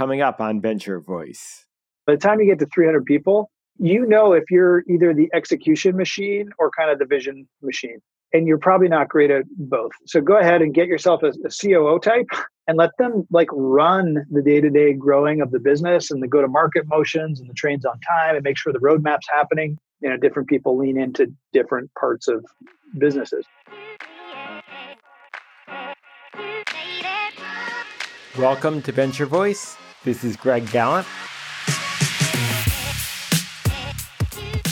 coming up on Venture Voice. By the time you get to 300 people, you know if you're either the execution machine or kind of the vision machine. And you're probably not great at both. So go ahead and get yourself a COO type and let them like run the day-to-day growing of the business and the go-to-market motions and the trains on time and make sure the roadmap's happening. You know, different people lean into different parts of businesses. Welcome to Venture Voice. This is Greg Gallant.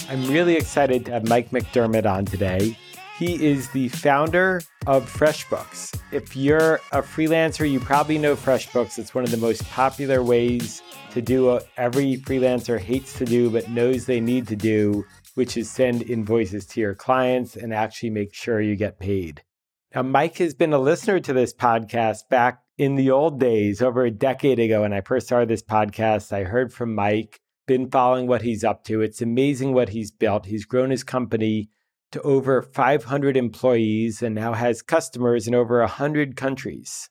I'm really excited to have Mike McDermott on today. He is the founder of FreshBooks. If you're a freelancer, you probably know FreshBooks. It's one of the most popular ways to do what every freelancer hates to do but knows they need to do, which is send invoices to your clients and actually make sure you get paid. Now, Mike has been a listener to this podcast back in the old days, over a decade ago. When I first started this podcast, I heard from Mike, been following what he's up to. It's amazing what he's built. He's grown his company to over 500 employees and now has customers in over 100 countries.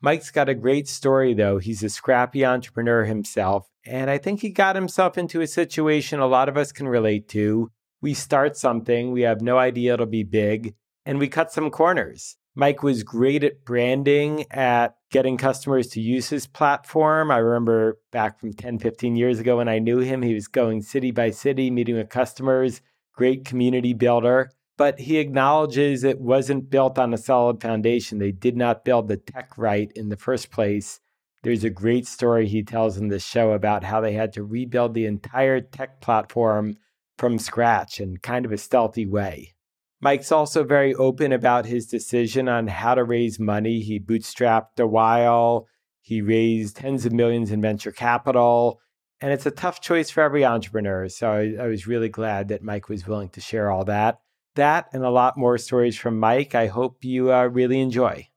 Mike's got a great story, though. He's a scrappy entrepreneur himself, and I think he got himself into a situation a lot of us can relate to. We start something, we have no idea it'll be big, and we cut some corners. Mike was great at branding, at getting customers to use his platform. I remember back from 10, 15 years ago when I knew him, he was going city by city, meeting with customers. Great community builder, but he acknowledges it wasn't built on a solid foundation. They did not build the tech right in the first place. There's a great story he tells in this show about how they had to rebuild the entire tech platform from scratch in kind of a stealthy way. Mike's also very open about his decision on how to raise money. He bootstrapped a while. He raised tens of millions in venture capital. And it's a tough choice for every entrepreneur. So I was really glad that Mike was willing to share all that. That and a lot more stories from Mike. I hope you really enjoy.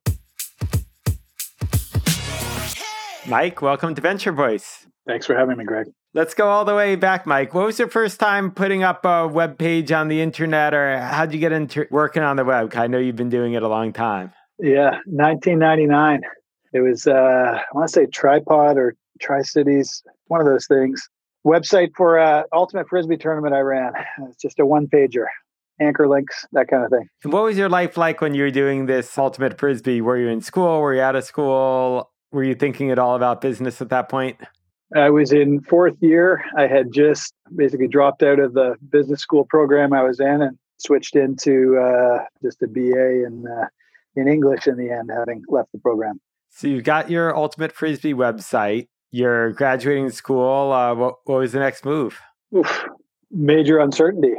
Mike, welcome to Venture Voice. Thanks for having me, Greg. Let's go all the way back, Mike. What was your first time putting up a web page on the internet, or how'd you get into working on the web? I know you've been doing it a long time. Yeah, 1999. It was, I want to say Tripod or Tri-Cities, one of those things. Website for Ultimate Frisbee tournament I ran. It's just a one-pager, anchor links, that kind of thing. And what was your life like when you were doing this Ultimate Frisbee? Were you in school? Were you out of school? Were you thinking at all about business at that point? I was in fourth year. I had just basically dropped out of the business school program I was in and switched into just a BA in English in the end, having left the program. So you've got your Ultimate Frisbee website. You're graduating school. What was the next move? Oof, major uncertainty.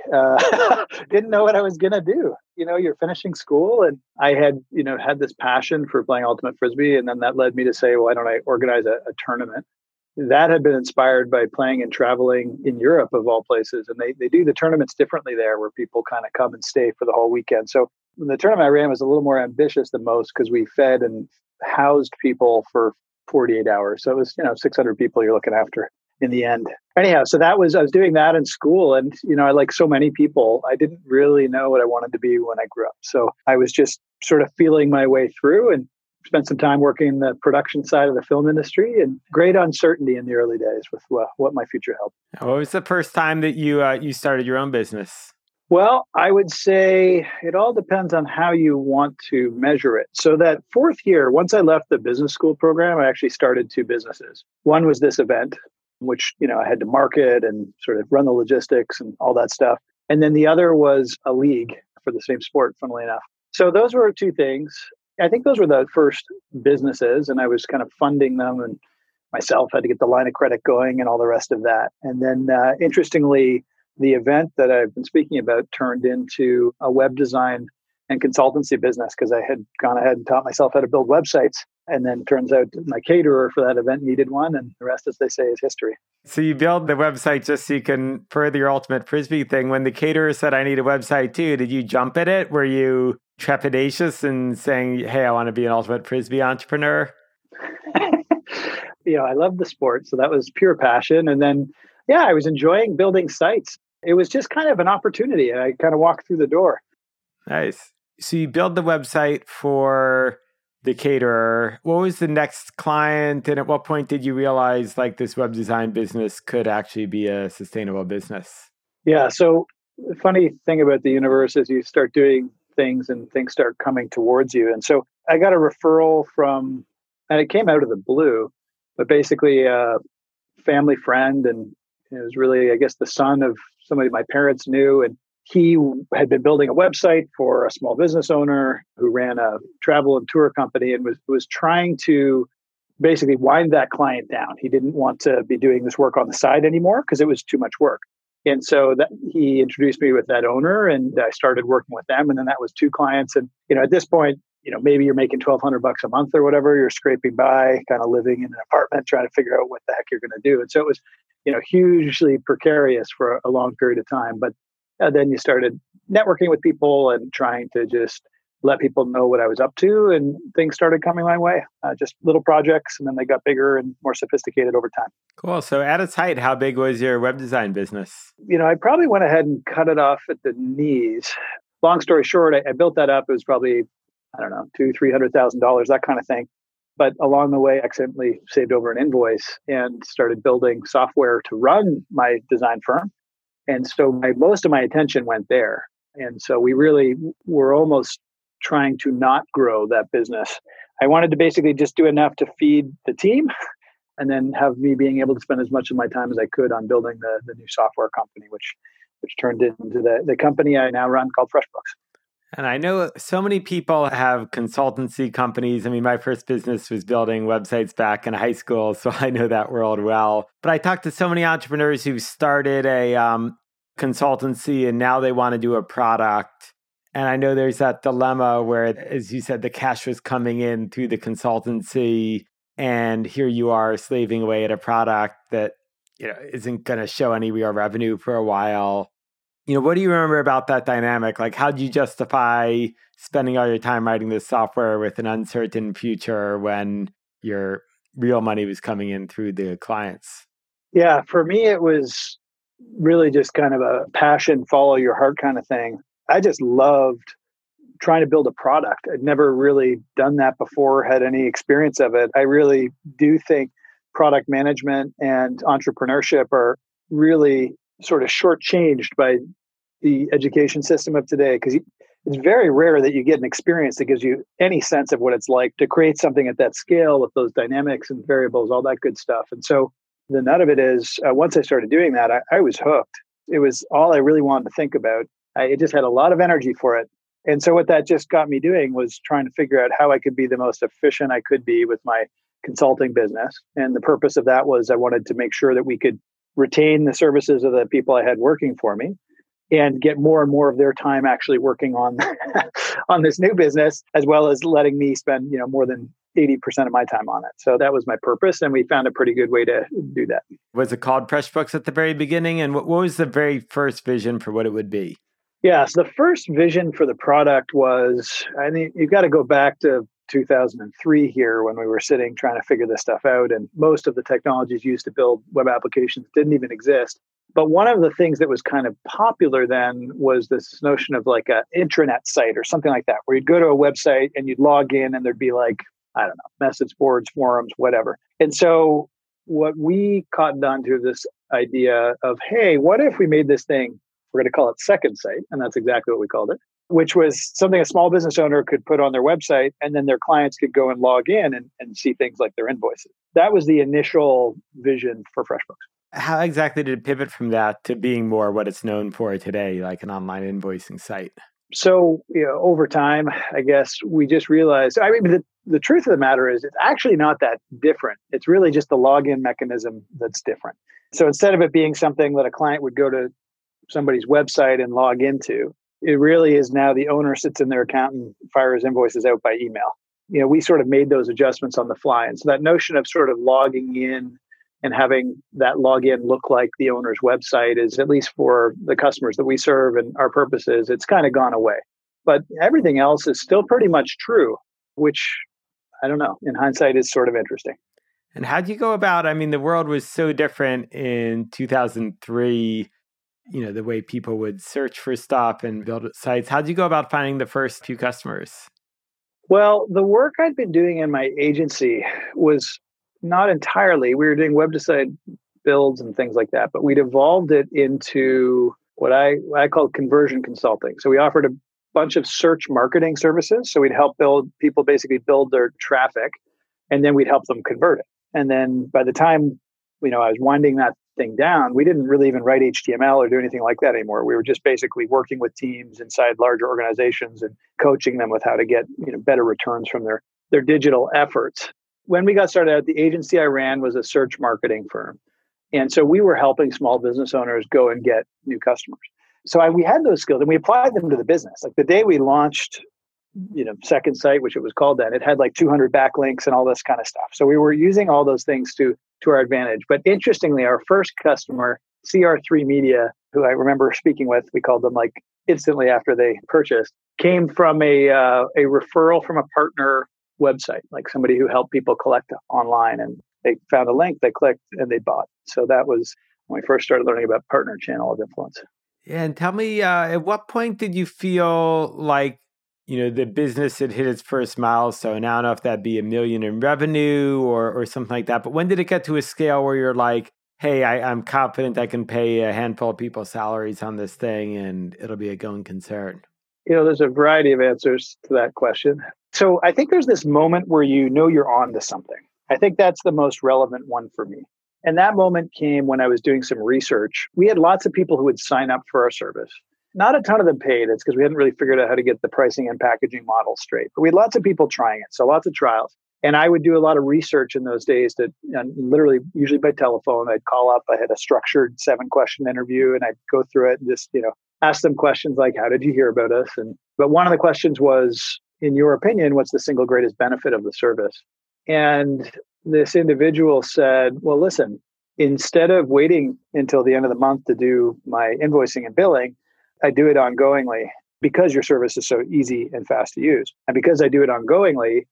Didn't know what I was going to do. You know, you're finishing school, and I had, you know, had this passion for playing Ultimate Frisbee. And then that led me to say, well, why don't I organize a tournament? That had been inspired by playing and traveling in Europe, of all places. And they do the tournaments differently there, where people kind of come and stay for the whole weekend. So the tournament I ran was a little more ambitious than most because we fed and housed people for 48 hours. So it was, you know, 600 people you're looking after in the end. Anyhow, so that was, I was doing that in school. And, you know, I, like so many people, I didn't really know what I wanted to be when I grew up. So I was just sort of feeling my way through and spent some time working in the production side of the film industry, and great uncertainty in the early days with what my future held. What was the first time that you started your own business? Well, I would say it all depends on how you want to measure it. So that fourth year, once I left the business school program, I actually started two businesses. One was this event, which, you know, I had to market and sort of run the logistics and all that stuff. And then the other was a league for the same sport, funnily enough. So those were two things. I think those were the first businesses, and I was kind of funding them, and myself had to get the line of credit going and all the rest of that. And then interestingly, the event that I've been speaking about turned into a web design and consultancy business because I had gone ahead and taught myself how to build websites. And then turns out my caterer for that event needed one. And the rest, as they say, is history. So you build the website just so you can further your Ultimate Frisbee thing. When the caterer said, I need a website too, did you jump at it? Were you trepidatious and saying, hey, I want to be an Ultimate Frisbee entrepreneur? You know, I love the sport. So that was pure passion. And then, yeah, I was enjoying building sites. It was just kind of an opportunity. And I kind of walked through the door. Nice. So you build the website for the caterer. What was the next client? And at what point did you realize like this web design business could actually be a sustainable business? Yeah. So the funny thing about the universe is you start doing things and things start coming towards you. And so I got a referral from, and it came out of the blue, but basically a family friend. And it was really, I guess, the son of somebody my parents knew. And he had been building a website for a small business owner who ran a travel and tour company and was trying to basically wind that client down. He didn't want to be doing this work on the side anymore because it was too much work. And so that he introduced me with that owner and I started working with them. And then that was two clients. And, you know, at this point, you know, maybe you're making $1,200 a month or whatever, you're scraping by, kind of living in an apartment, trying to figure out what the heck you're going to do. And so it was, you know, hugely precarious for a long period of time. But then you started networking with people and trying to just let people know what I was up to. And things started coming my way, just little projects. And then they got bigger and more sophisticated over time. Cool. So at its height, how big was your web design business? You know, I probably went ahead and cut it off at the knees. Long story short, I built that up. It was probably, I don't know, $200,000, $300,000, that kind of thing. But along the way, I accidentally saved over an invoice and started building software to run my design firm. And so most of my attention went there. And so we really were almost trying to not grow that business. I wanted to basically just do enough to feed the team and then have me being able to spend as much of my time as I could on building the new software company, which turned into the company I now run called FreshBooks. And I know so many people have consultancy companies. I mean, my first business was building websites back in high school, so I know that world well. But I talked to so many entrepreneurs who started a consultancy and now they want to do a product. And I know there's that dilemma where, as you said, the cash was coming in through the consultancy and here you are slaving away at a product that, you know, isn't going to show any real revenue for a while. You know, what do you remember about that dynamic? Like, how do you justify spending all your time writing this software with an uncertain future when your real money was coming in through the clients? Yeah, for me, it was really just kind of a passion, follow your heart kind of thing. I just loved trying to build a product. I'd never really done that before, had any experience of it. I really do think product management and entrepreneurship are really sort of shortchanged by the education system of today, because it's very rare that you get an experience that gives you any sense of what it's like to create something at that scale with those dynamics and variables, all that good stuff. And so the nut of it is, once I started doing that, I was hooked. It was all I really wanted to think about. I just had a lot of energy for it. And so what that just got me doing was trying to figure out how I could be the most efficient I could be with my consulting business. And the purpose of that was I wanted to make sure that we could retain the services of the people I had working for me and get more and more of their time actually working on on this new business, as well as letting me spend, you know, more than 80% of my time on it. So that was my purpose. And we found a pretty good way to do that. Was it called FreshBooks at the very beginning? And what was the very first vision for what it would be? Yeah, so the first vision for the product was, I mean, you've got to go back to 2003 here when we were sitting trying to figure this stuff out. And most of the technologies used to build web applications didn't even exist. But one of the things that was kind of popular then was this notion of like an intranet site or something like that, where you'd go to a website and you'd log in and there'd be like, I don't know, message boards, forums, whatever. And so what we cottoned onto this idea of, hey, what if we made this thing? We're going to call it Second Sight. And that's exactly what we called it, which was something a small business owner could put on their website and then their clients could go and log in and see things like their invoices. That was the initial vision for FreshBooks. How exactly did it pivot from that to being more what it's known for today, like an online invoicing site? So, you know, over time, I guess we just realized, I mean, the truth of the matter is it's actually not that different. It's really just the login mechanism that's different. So instead of it being something that a client would go to somebody's website and log into, it really is now the owner sits in their account and fires invoices out by email. You know, we sort of made those adjustments on the fly. And so that notion of sort of logging in and having that login look like the owner's website is, at least for the customers that we serve and our purposes, it's kind of gone away. But everything else is still pretty much true, which, I don't know, in hindsight is sort of interesting. And how'd you go about, I mean, the world was so different in 2003, you know, the way people would search for stuff and build sites. How'd you go about finding the first few customers? Well, the work I'd been doing in my agency was not entirely. We were doing web design builds and things like that, but we'd evolved it into what I call conversion consulting. So we offered a bunch of search marketing services. So we'd help people basically build their traffic, and then we'd help them convert it. And then by the time, I was winding that thing down, we didn't really even write HTML or do anything like that anymore. We were just basically working with teams inside larger organizations and coaching them with how to get better returns from their digital efforts. When we got started out, the agency I ran was a search marketing firm. And so we were helping small business owners go and get new customers. So we had those skills and we applied them to the business. Like the day we launched, Second Sight, which it was called then, it had like 200 backlinks and all this kind of stuff. So we were using all those things to our advantage. But interestingly, our first customer, CR3 Media, who I remember speaking with, we called them like instantly after they purchased, came from a referral from a partner website, like somebody who helped people collect online. And they found a link, they clicked, and they bought. So that was when we first started learning about partner channel of influence. And tell me, at what point did you feel like, the business had hit its first milestone? I don't know if that'd be $1 million in revenue or something like that. But when did it get to a scale where you're like, hey, I'm confident I can pay a handful of people's salaries on this thing and it'll be a going concern? There's a variety of answers to that question. So I think there's this moment where you're on to something. I think that's the most relevant one for me. And that moment came when I was doing some research. We had lots of people who would sign up for our service. Not a ton of them paid. It's because we hadn't really figured out how to get the pricing and packaging model straight. But we had lots of people trying it, so lots of trials. And I would do a lot of research in those days literally, usually by telephone, I'd call up. I had a structured 7-question interview, and I'd go through it and just, ask them questions like, how did you hear about us? But one of the questions was, in your opinion, what's the single greatest benefit of the service? And this individual said, well, listen, instead of waiting until the end of the month to do my invoicing and billing, I do it ongoingly because your service is so easy and fast to use. And because I do it ongoingly,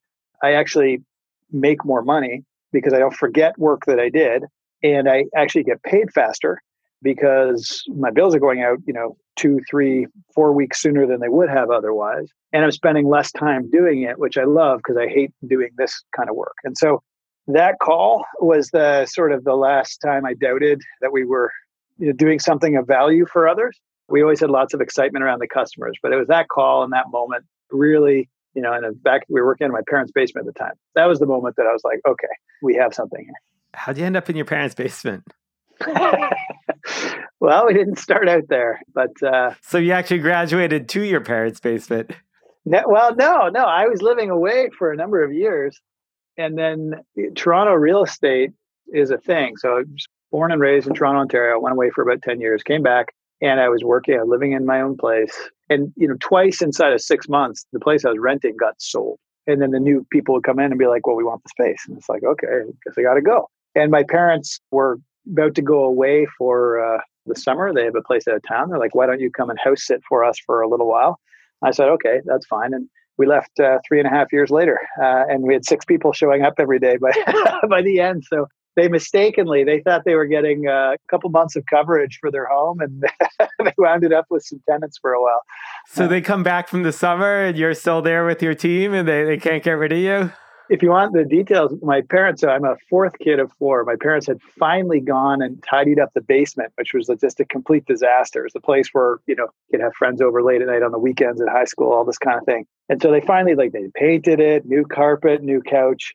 I actually make more money because I don't forget work that I did. And I actually get paid faster because my bills are going out, 2, 3, 4 weeks sooner than they would have otherwise. And I'm spending less time doing it, which I love because I hate doing this kind of work. And so that call was the sort of the last time I doubted that we were doing something of value for others. We always had lots of excitement around the customers, but it was that call and that moment really, and back, we were working in my parents' basement at the time. That was the moment that I was like, okay, we have something here. How'd you end up in your parents' basement? Well, we didn't start out there, but... So you actually graduated to your parents' basement? No. I was living away for a number of years. And then Toronto real estate is a thing. So I was born and raised in Toronto, Ontario, went away for about 10 years, came back, and I was living in my own place. And, twice inside of 6 months, the place I was renting got sold. And then the new people would come in and be like, well, we want the space. And it's like, okay, I guess I got to go. And my parents were about to go away for the summer. They have a place out of town. They're like, why don't you come and house sit for us for a little while? I said, okay, that's fine. And we left 3.5 years later. And we had 6 people showing up every day by the end. So they mistakenly thought they were getting a couple months of coverage for their home. And they wound it up with some tenants for a while. So they come back from the summer and you're still there with your team and they can't get rid of you? If you want the details, my parents, I'm a 4th kid of 4. My parents had finally gone and tidied up the basement, which was just a complete disaster. It was the place where, you could have friends over late at night on the weekends at high school, all this kind of thing. And so they finally, they painted it, new carpet, new couch,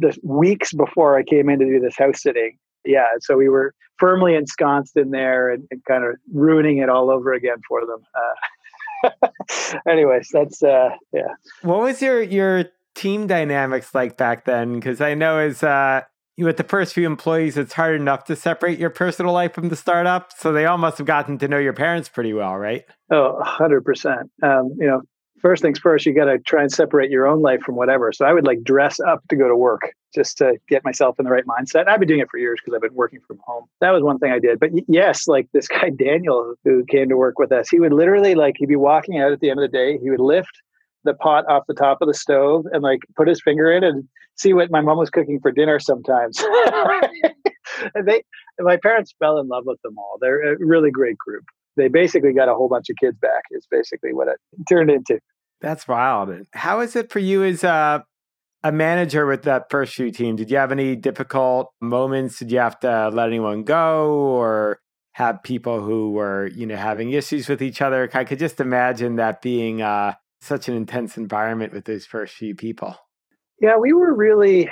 just weeks before I came in to do this house sitting. Yeah. So we were firmly ensconced in there and kind of ruining it all over again for them. Anyways, that's, yeah. What was your team dynamics like back then? Because I know as with the first few employees, it's hard enough to separate your personal life from the startup. So they all must have gotten to know your parents pretty well, right? Oh, 100%. First things first, you got to try and separate your own life from whatever. So I would dress up to go to work just to get myself in the right mindset. I've been doing it for years because I've been working from home. That was one thing I did. But yes, this guy, Daniel, who came to work with us, he would literally he'd be walking out at the end of the day. He would lift the pot off the top of the stove and put his finger in and see what my mom was cooking for dinner sometimes. My parents fell in love with them all. They're a really great group. They basically got a whole bunch of kids back is basically what it turned into. That's wild. How is it for you as a manager with that First Shoe team? Did you have any difficult moments? Did you have to let anyone go or have people who were, you know, having issues with each other? I could just imagine that being such an intense environment with those first few people. Yeah, we were really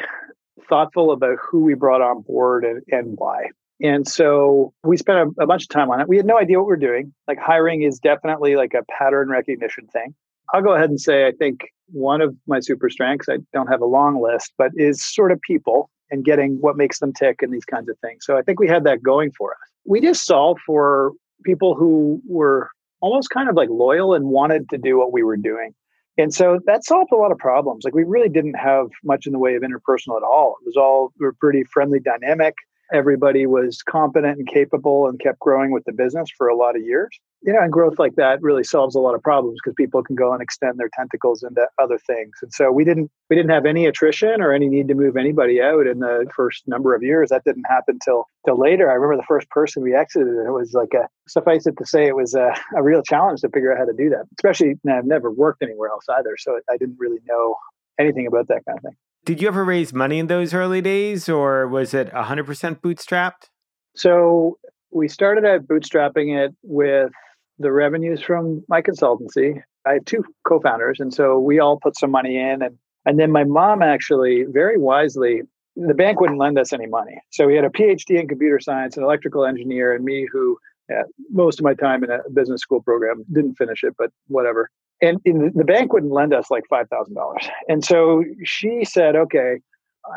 thoughtful about who we brought on board and why. And so we spent a bunch of time on it. We had no idea what we were doing. Like, hiring is definitely like a pattern recognition thing. I'll go ahead and say, I think one of my super strengths, I don't have a long list, but is sort of people and getting what makes them tick and these kinds of things. So I think we had that going for us. We just solved for people who were almost kind of like loyal and wanted to do what we were doing. And so that solved a lot of problems. Like, we really didn't have much in the way of interpersonal at all. It was all, we were pretty friendly dynamic. Everybody was competent and capable and kept growing with the business for a lot of years. You know, and growth like that really solves a lot of problems because people can go and extend their tentacles into other things. And so we didn't have any attrition or any need to move anybody out in the first number of years. That didn't happen till later. I remember the first person we exited, it was like suffice it to say, it was a real challenge to figure out how to do that. Especially, and I've never worked anywhere else either, so I didn't really know anything about that kind of thing. Did you ever raise money in those early days, or was it 100% bootstrapped? So we started out bootstrapping it with the revenues from my consultancy. I had two co-founders, and so we all put some money in. And then my mom actually, very wisely, the bank wouldn't lend us any money. So we had a PhD in computer science, an electrical engineer, and me who, most of my time in a business school program, didn't finish it, but whatever. And the bank wouldn't lend us like $5,000. And so she said, okay,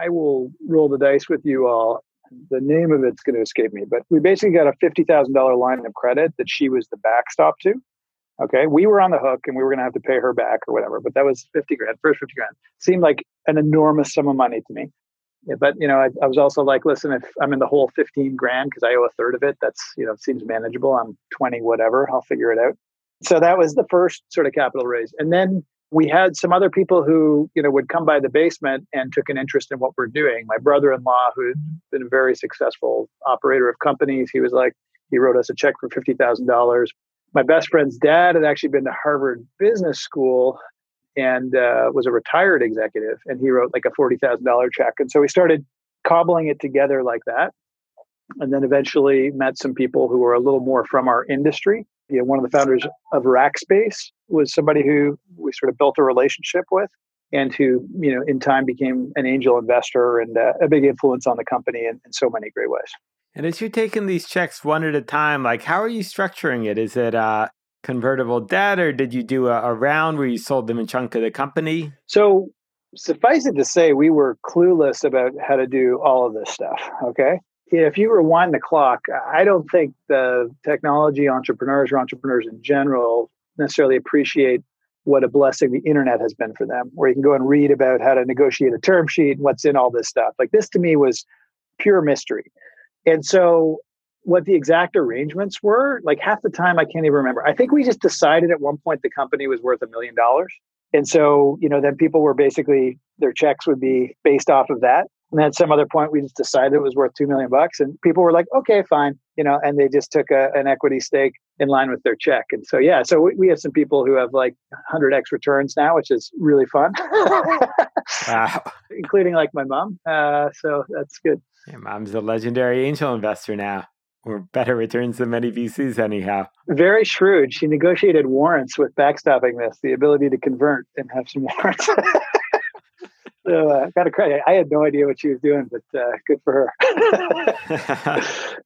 I will roll the dice with you all. The name of it's going to escape me, but we basically got a $50,000 line of credit that she was the backstop to. Okay. We were on the hook and we were going to have to pay her back or whatever, but that was $50,000. Seemed like an enormous sum of money to me. Yeah, but, you know, I was also like, listen, if I'm in the whole $15,000 because I owe a third of it, that's, you know, seems manageable. I'm 20, whatever, I'll figure it out. So that was the first sort of capital raise. And then we had some other people who, you know, would come by the basement and took an interest in what we're doing. My brother-in-law, who'd been a very successful operator of companies, he was like, he wrote us a check for $50,000. My best friend's dad had actually been to Harvard Business School and was a retired executive, and he wrote like a $40,000 check. And so we started cobbling it together like that. And then eventually met some people who were a little more from our industry. You know, one of the founders of Rackspace was somebody who we sort of built a relationship with and who, you know, in time became an angel investor and a big influence on the company in so many great ways. And as you're taking these checks one at a time, like, how are you structuring it? Is it convertible debt, or did you do a round where you sold them a chunk of the company? So suffice it to say, we were clueless about how to do all of this stuff, okay? If you rewind the clock, I don't think the technology entrepreneurs or entrepreneurs in general necessarily appreciate what a blessing the internet has been for them, where you can go and read about how to negotiate a term sheet and what's in all this stuff. Like, this to me was pure mystery. And so what the exact arrangements were, like half the time, I can't even remember. I think we just decided at one point the company was worth $1 million. And so, you know, then people were basically, their checks would be based off of that. And at some other point, we just decided it was worth $2 million, and people were like, "Okay, fine," you know, and they just took an equity stake in line with their check. And so, yeah, so we have some people who have like 100x returns now, which is really fun, wow. Including like my mom. So that's good. Your mom's a legendary angel investor now, or better returns than many VCs, anyhow. Very shrewd. She negotiated warrants with backstopping this, the ability to convert and have some warrants. So gotta credit. I had no idea what she was doing, but good for her.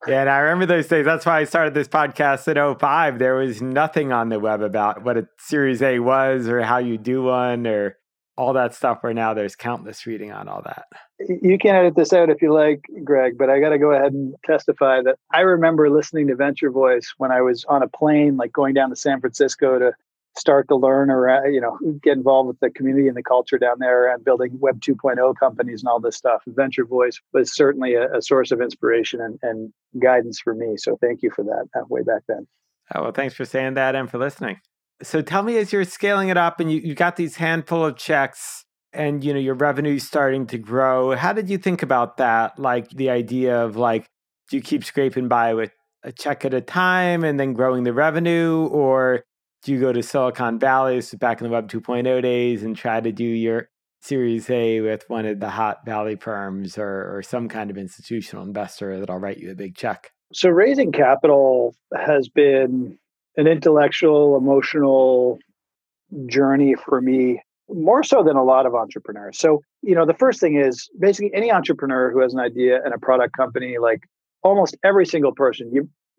Yeah, and I remember those days. That's why I started this podcast at 05. There was nothing on the web about what a Series A was or how you do one or all that stuff, where now there's countless reading on all that. You can edit this out if you like, Greg, but I got to go ahead and testify that I remember listening to Venture Voice when I was on a plane, like going down to San Francisco to start to learn or, you know, get involved with the community and the culture down there and building Web 2.0 companies and all this stuff. Venture Voice was certainly a source of inspiration and guidance for me. So thank you for that way back then. Oh, well, thanks for saying that and for listening. So tell me, as you're scaling it up and you got these handful of checks and, you know, your revenue's starting to grow, how did you think about that? Like the idea of like, do you keep scraping by with a check at a time and then growing the revenue, or do you go to Silicon Valley, so back in the Web 2.0 days, and try to do your Series A with one of the hot Valley firms or some kind of institutional investor that'll write you a big check? So raising capital has been an intellectual, emotional journey for me, more so than a lot of entrepreneurs. So, you know, the first thing is basically any entrepreneur who has an idea and a product company, like almost every single person,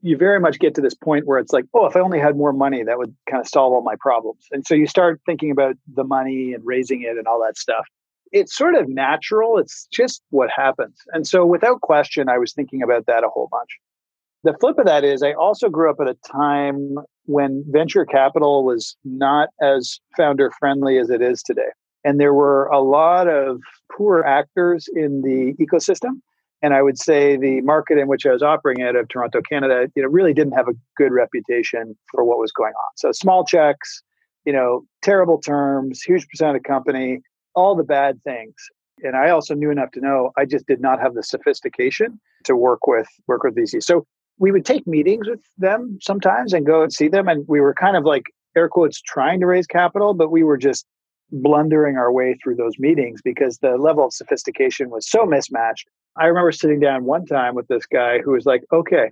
you very much get to this point where it's like, oh, if I only had more money, that would kind of solve all my problems. And so you start thinking about the money and raising it and all that stuff. It's sort of natural. It's just what happens. And so without question, I was thinking about that a whole bunch. The flip of that is I also grew up at a time when venture capital was not as founder-friendly as it is today. And there were a lot of poor actors in the ecosystem. And I would say the market in which I was operating out of, Toronto, Canada, you know, really didn't have a good reputation for what was going on. So small checks, you know, terrible terms, huge percent of the company, all the bad things. And I also knew enough to know I just did not have the sophistication to work with VCs. So we would take meetings with them sometimes and go and see them. And we were kind of like, air quotes, trying to raise capital, but we were just blundering our way through those meetings because the level of sophistication was so mismatched. I remember sitting down one time with this guy who was like, okay,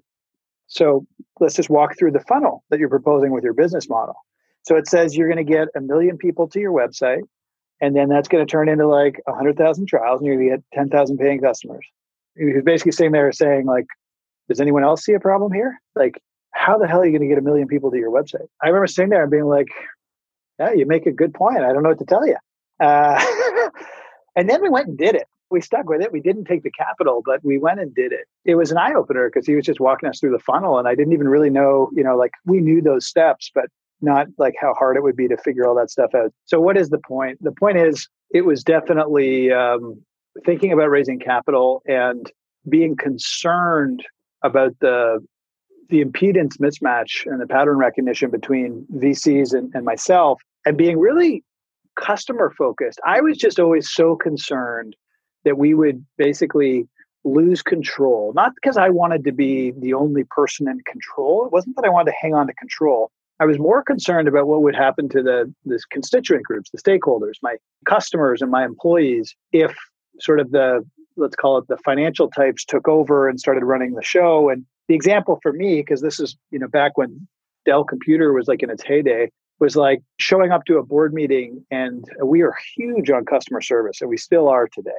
so let's just walk through the funnel that you're proposing with your business model. So it says you're going to get 1 million people to your website, and then that's going to turn into like 100,000 trials, and you're going to get 10,000 paying customers. He was basically sitting there saying like, does anyone else see a problem here? Like, how the hell are you going to get 1 million people to your website? I remember sitting there and being like, yeah, you make a good point. I don't know what to tell you. And then we went and did it. We stuck with it. We didn't take the capital, but we went and did it. It was an eye opener because he was just walking us through the funnel. And I didn't even really know, you know, like we knew those steps, but not like how hard it would be to figure all that stuff out. So what is the point? The point is it was definitely thinking about raising capital and being concerned about the impedance mismatch and the pattern recognition between VCs and myself, and being really customer focused. I was just always so concerned that we would basically lose control, not because I wanted to be the only person in control. It wasn't that I wanted to hang on to control. I was more concerned about what would happen to the constituent groups, the stakeholders, my customers and my employees, if sort of the, let's call it the financial types, took over and started running the show. And the example for me, because this is, you know, back when Dell Computer was like in its heyday, was like showing up to a board meeting, and we are huge on customer service, and we still are today.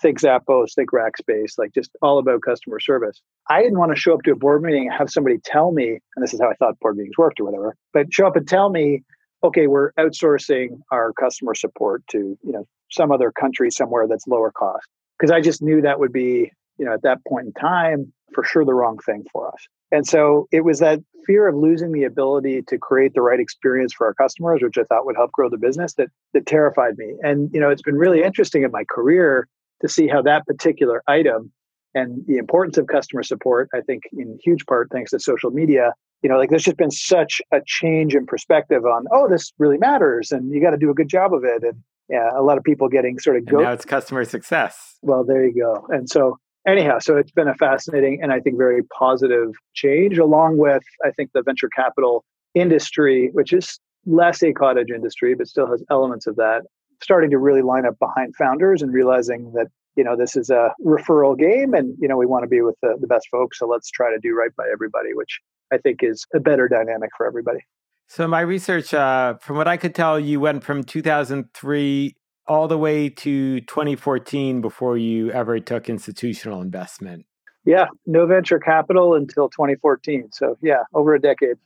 Think Zappos, think Rackspace, like just all about customer service. I didn't want to show up to a board meeting and have somebody tell me, and this is how I thought board meetings worked or whatever, but show up and tell me, okay, we're outsourcing our customer support to, you know, some other country somewhere that's lower cost. Because I just knew that would be, you know, at that point in time, for sure the wrong thing for us. And so it was that fear of losing the ability to create the right experience for our customers, which I thought would help grow the business, that terrified me. And, you know, it's been really interesting in my career to see how that particular item and the importance of customer support, I think in huge part, thanks to social media, you know, like there's just been such a change in perspective on, oh, this really matters and you got to do a good job of it. And yeah, a lot of people getting sort of go. Now it's customer success. Well, there you go. And so anyhow, so it's been a fascinating and I think very positive change, along with, I think, the venture capital industry, which is less a cottage industry, but still has elements of that, starting to really line up behind founders and realizing that, you know, this is a referral game and, you know, we want to be with the best folks. So let's try to do right by everybody, which I think is a better dynamic for everybody. So my research, from what I could tell, you went from 2003 all the way to 2014 before you ever took institutional investment. Yeah, no venture capital until 2014. So yeah, over a decade.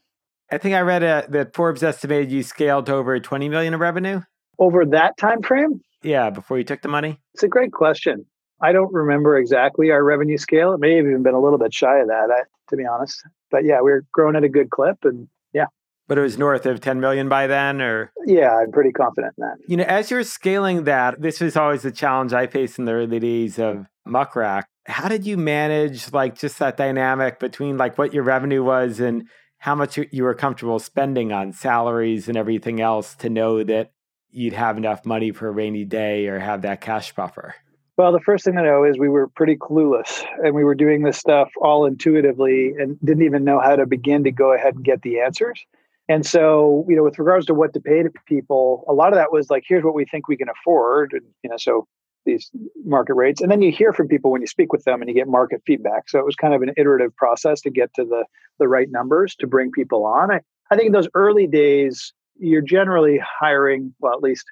I think I read that Forbes estimated you scaled to over 20 million in revenue? Over that time frame? Yeah, before you took the money? It's a great question. I don't remember exactly our revenue scale. It may have even been a little bit shy of that, to be honest. But yeah, we were growing at a good clip and yeah. But it was north of 10 million by then, or? Yeah, I'm pretty confident in that. You know, as you're scaling that, this was always the challenge I faced in the early days of Muck Rack. How did you manage like just that dynamic between like what your revenue was and how much you were comfortable spending on salaries and everything else to know that you'd have enough money for a rainy day or have that cash buffer? Well, the first thing to know is we were pretty clueless and we were doing this stuff all intuitively and didn't even know how to begin to go ahead and get the answers. And so, you know, with regards to what to pay to people, a lot of that was like, here's what we think we can afford. And, you know, so these market rates. And then you hear from people when you speak with them and you get market feedback. So it was kind of an iterative process to get to the right numbers to bring people on. I think in those early days, you're generally hiring, well, at least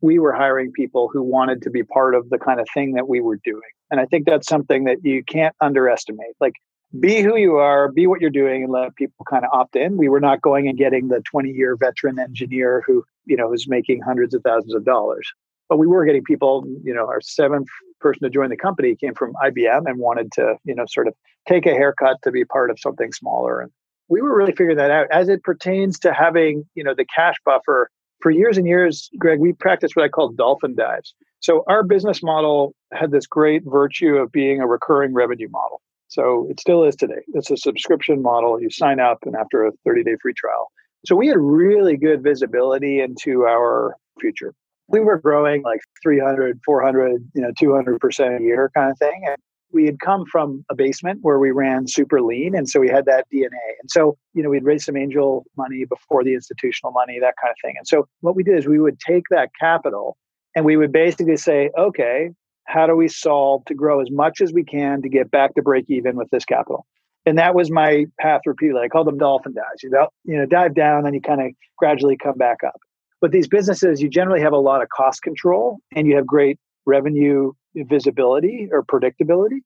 we were hiring people who wanted to be part of the kind of thing that we were doing. And I think that's something that you can't underestimate. Like, be who you are, be what you're doing, and let people kind of opt in. We were not going and getting the 20-year veteran engineer who, you know, is making hundreds of thousands of dollars. But we were getting people, you know, our 7th person to join the company came from IBM and wanted to, you know, sort of take a haircut to be part of something smaller. And we were really figuring that out. As it pertains to having, you know, the cash buffer, for years and years, Greg, we practiced what I call dolphin dives. So our business model had this great virtue of being a recurring revenue model. So it still is today. It's a subscription model. You sign up and after a 30-day free trial. So we had really good visibility into our future. We were growing like 300, 400, you know, 200% a year kind of thing. And we had come from a basement where we ran super lean. And so we had that DNA. And so, you know, we'd raised some angel money before the institutional money, that kind of thing. And so what we did is we would take that capital and we would basically say, okay, how do we solve to grow as much as we can to get back to break even with this capital? And that was my path repeatedly. I called them dolphin dives. You know, dive down and you kind of gradually come back up. But these businesses, you generally have a lot of cost control and you have great revenue visibility or predictability.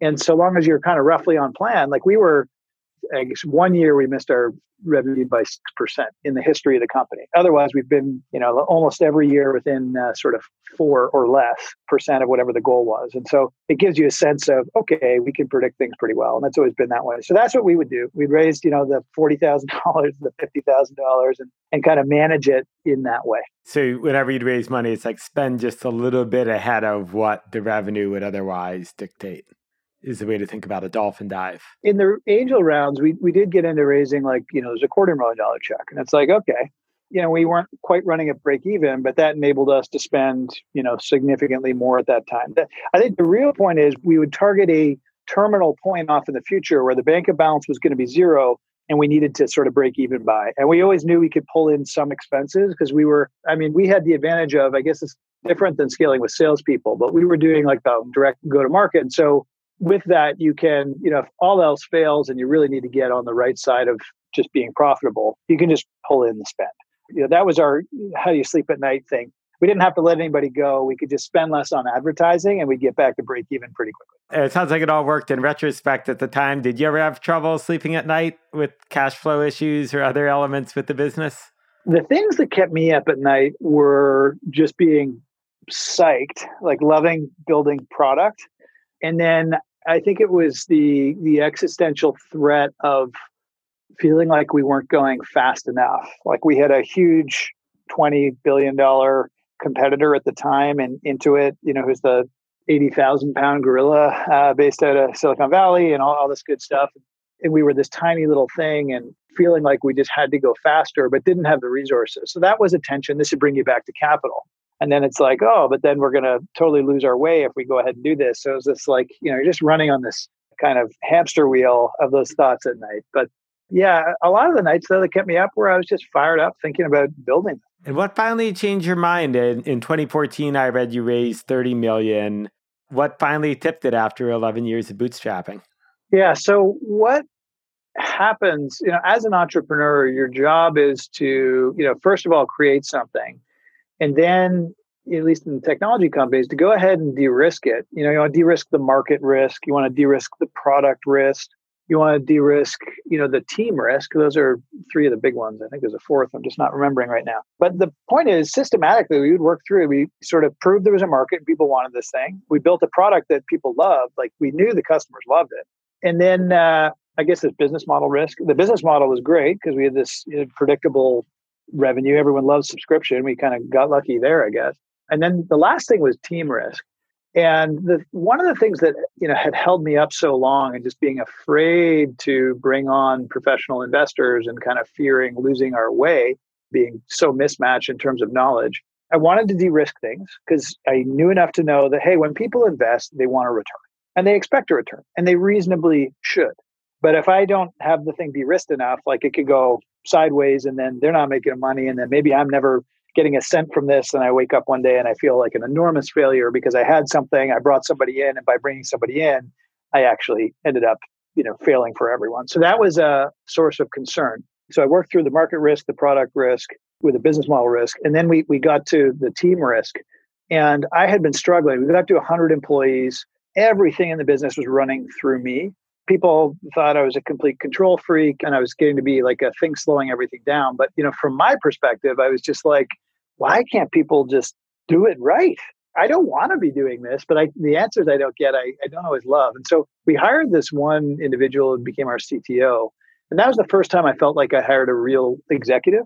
And so long as you're kind of roughly on plan, like we were, I guess one year we missed our revenue by 6% in the history of the company. Otherwise, we've been, you know, almost every year within sort of 4% or less of whatever the goal was. And so it gives you a sense of, okay, we can predict things pretty well. And that's always been that way. So that's what we would do. We'd raise, you know, the $40,000, the $50,000 and kind of manage it in that way. So whenever you'd raise money, it's like spend just a little bit ahead of what the revenue would otherwise dictate. Is the way to think about a dolphin dive. In the angel rounds, we did get into raising like, you know, there's a $250,000 check. And it's like, okay, you know, we weren't quite running at break even, but that enabled us to spend, you know, significantly more at that time. I think the real point is we would target a terminal point off in the future where the bank of balance was going to be zero and we needed to sort of break even by. And we always knew we could pull in some expenses because we were, I mean, we had the advantage of, I guess it's different than scaling with salespeople, but we were doing like the direct go to market. And so with that, you can, you know, if all else fails and you really need to get on the right side of just being profitable, you can just pull in the spend. You know, that was our how do you sleep at night thing. We didn't have to let anybody go. We could just spend less on advertising and we'd get back to break even pretty quickly. It sounds like it all worked in retrospect at the time. Did you ever have trouble sleeping at night with cash flow issues or other elements with the business? The things that kept me up at night were just being psyched, like loving building product. And then I think it was the existential threat of feeling like we weren't going fast enough. Like we had a huge $20 billion competitor at the time and Intuit, you know, who's the 80,000-pound gorilla based out of Silicon Valley and all this good stuff. And we were this tiny little thing and feeling like we just had to go faster, but didn't have the resources. So that was a tension. This would bring you back to capital. And then it's like, oh, but then we're going to totally lose our way if we go ahead and do this. So it's just like, you know, you're just running on this kind of hamster wheel of those thoughts at night. But yeah, a lot of the nights though that kept me up where I was just fired up thinking about building. And what finally changed your mind? In 2014, I read you raised $30 million. What finally tipped it after 11 years of bootstrapping? Yeah. So what happens, you know, as an entrepreneur, your job is to, you know, first of all, create something. And then, at least in technology companies, to go ahead and de-risk it. You know, you want to de-risk the market risk. You want to de-risk the product risk. You want to de-risk, you know, the team risk. Those are three of the big ones. I think there's a fourth. I'm just not remembering right now. But the point is, systematically, we would work through. We sort of proved there was a market and people wanted this thing. We built a product that people loved. Like, we knew the customers loved it. And then, I guess, this business model risk. The business model was great because we had this, you know, predictable revenue. Everyone loves subscription. We kind of got lucky there, I guess. And then the last thing was team risk. And one of the things that, you know, had held me up so long and just being afraid to bring on professional investors and kind of fearing losing our way, being so mismatched in terms of knowledge, I wanted to de-risk things because I knew enough to know that, hey, when people invest, they want a return and they expect a return and they reasonably should. But if I don't have the thing de-risked enough, like it could go sideways, and then they're not making money, and then maybe I'm never getting a cent from this, and I wake up one day and I feel like an enormous failure because I had something, I brought somebody in, and by bringing somebody in, I actually ended up, you know, failing for everyone. So that was a source of concern. So I worked through the market risk, the product risk, with a business model risk, and then we got to the team risk. And I had been struggling. We got up to 100 employees. Everything in the business was running through me. People thought I was a complete control freak, and I was getting to be like a thing slowing everything down. But, you know, from my perspective, I was just like, why can't people just do it right? I don't want to be doing this, but the answers I don't get, I don't always love. And so we hired this one individual and became our CTO. And that was the first time I felt like I hired a real executive.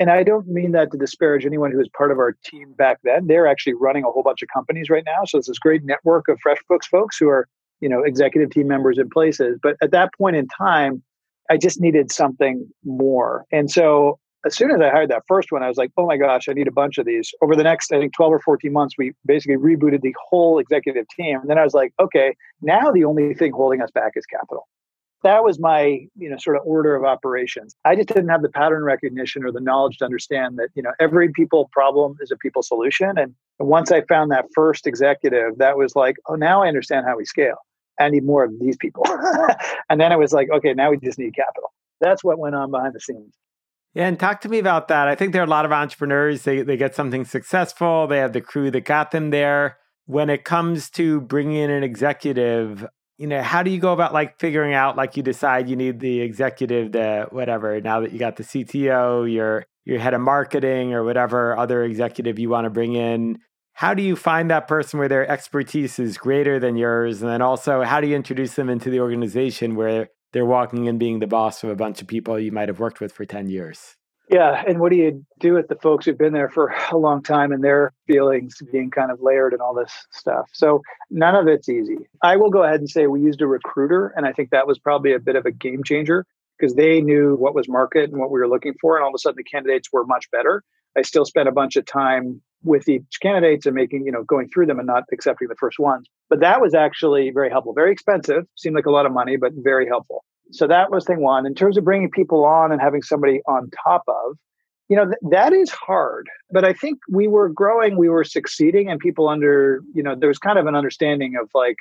And I don't mean that to disparage anyone who was part of our team back then. They're actually running a whole bunch of companies right now. So it's this great network of FreshBooks folks who are, you know, executive team members in places. But at that point in time, I just needed something more. And so as soon as I hired that first one, I was like, oh my gosh, I need a bunch of these. Over the next, I think, 12 or 14 months, we basically rebooted the whole executive team. And then I was like, okay, now the only thing holding us back is capital. That was my, you know, sort of order of operations. I just didn't have the pattern recognition or the knowledge to understand that, you know, every people problem is a people solution. And once I found that first executive, that was like, oh, now I understand how we scale. I need more of these people. And then I was like, okay, now we just need capital. That's what went on behind the scenes. Yeah, and talk to me about that. I think there are a lot of entrepreneurs, they get something successful, they have the crew that got them there. When it comes to bringing in an executive, you know, how do you go about like figuring out, like you decide you need the executive to whatever, now that you got the CTO, your head of marketing or whatever other executive you want to bring in? How do you find that person where their expertise is greater than yours? And then also, how do you introduce them into the organization where they're walking and being the boss of a bunch of people you might have worked with for 10 years? Yeah. And what do you do with the folks who've been there for a long time and their feelings being kind of layered and all this stuff? So none of it's easy. I will go ahead and say we used a recruiter. And I think that was probably a bit of a game changer because they knew what was market and what we were looking for. And all of a sudden the candidates were much better. I still spent a bunch of time with each candidates and making, you know, going through them and not accepting the first ones. But that was actually very helpful, very expensive, seemed like a lot of money, but very helpful. So that was thing one. In terms of bringing people on and having somebody on top of, you know, that is hard. But I think we were growing, we were succeeding, and people under, you know, there was kind of an understanding of like,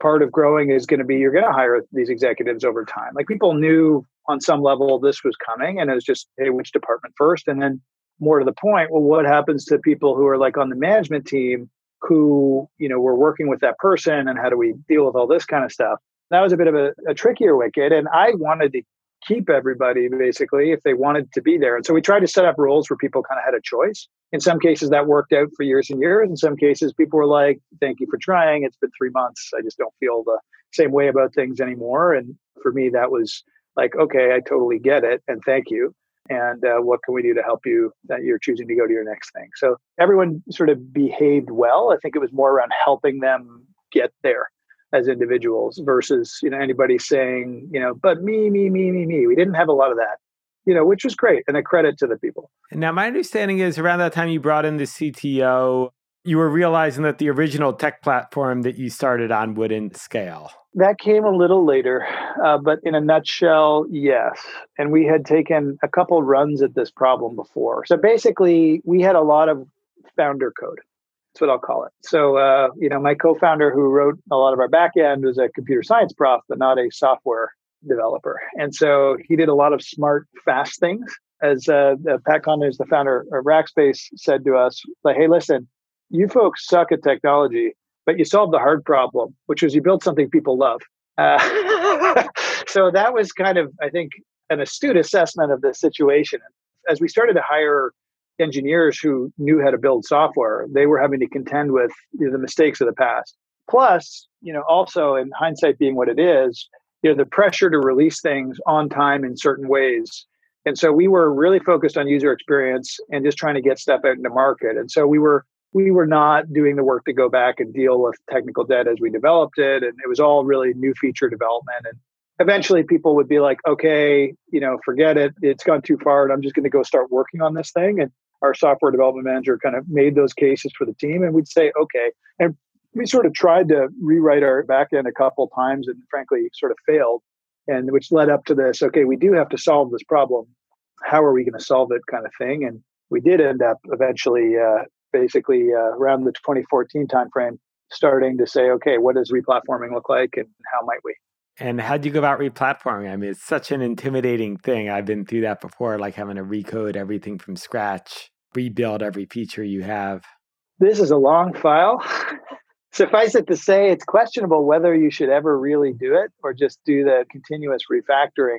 part of growing is going to be, you're going to hire these executives over time. Like people knew on some level this was coming, and it was just, hey, which department first? And then more to the point, well, what happens to people who are like on the management team who, you know, we're working with that person and how do we deal with all this kind of stuff? That was a bit of a trickier wicket. And I wanted to keep everybody basically if they wanted to be there. And so we tried to set up roles where people kind of had a choice. In some cases that worked out for years and years. In some cases people were like, thank you for trying. It's been 3 months. I just don't feel the same way about things anymore. And for me, that was like, okay, I totally get it. And thank you. And what can we do to help you that you're choosing to go to your next thing? So everyone sort of behaved well. I think it was more around helping them get there as individuals versus, you know, anybody saying, you know, but me. We didn't have a lot of that, you know, which was great and a credit to the people. And now my understanding is around that time you brought in the CTO, you were realizing that the original tech platform that you started on wouldn't scale. That came a little later, but in a nutshell, yes. And we had taken a couple runs at this problem before. So basically, we had a lot of founder code. That's what I'll call it. So, you know, my co-founder who wrote a lot of our back end was a computer science prof, but not a software developer. And so he did a lot of smart, fast things. As Pat Conner, the founder of Rackspace, said to us, like, hey, listen, you folks suck at technology, but you solved the hard problem, which was you built something people love. So that was kind of, I think, an astute assessment of the situation. As we started to hire engineers who knew how to build software, they were having to contend with, you know, the mistakes of the past. Plus, you know, also in hindsight being what it is, you know, the pressure to release things on time in certain ways. And so we were really focused on user experience and just trying to get stuff out into market. And so we were not doing the work to go back and deal with technical debt as we developed it. And it was all really new feature development. And eventually people would be like, okay, you know, forget it. It's gone too far and I'm just going to go start working on this thing. And our software development manager kind of made those cases for the team. And we'd say, okay. And we sort of tried to rewrite our backend a couple times and frankly sort of failed. And which led up to this, okay, we do have to solve this problem. how are we going to solve it kind of thing. And we did end up eventually, basically around the 2014 timeframe, starting to say, okay, what does replatforming look like and how might we? And how do you go about replatforming? I mean, it's such an intimidating thing. I've been through that before, like having to recode everything from scratch, rebuild every feature you have. This is a long file. Suffice it to say, it's questionable whether you should ever really do it or just do the continuous refactoring.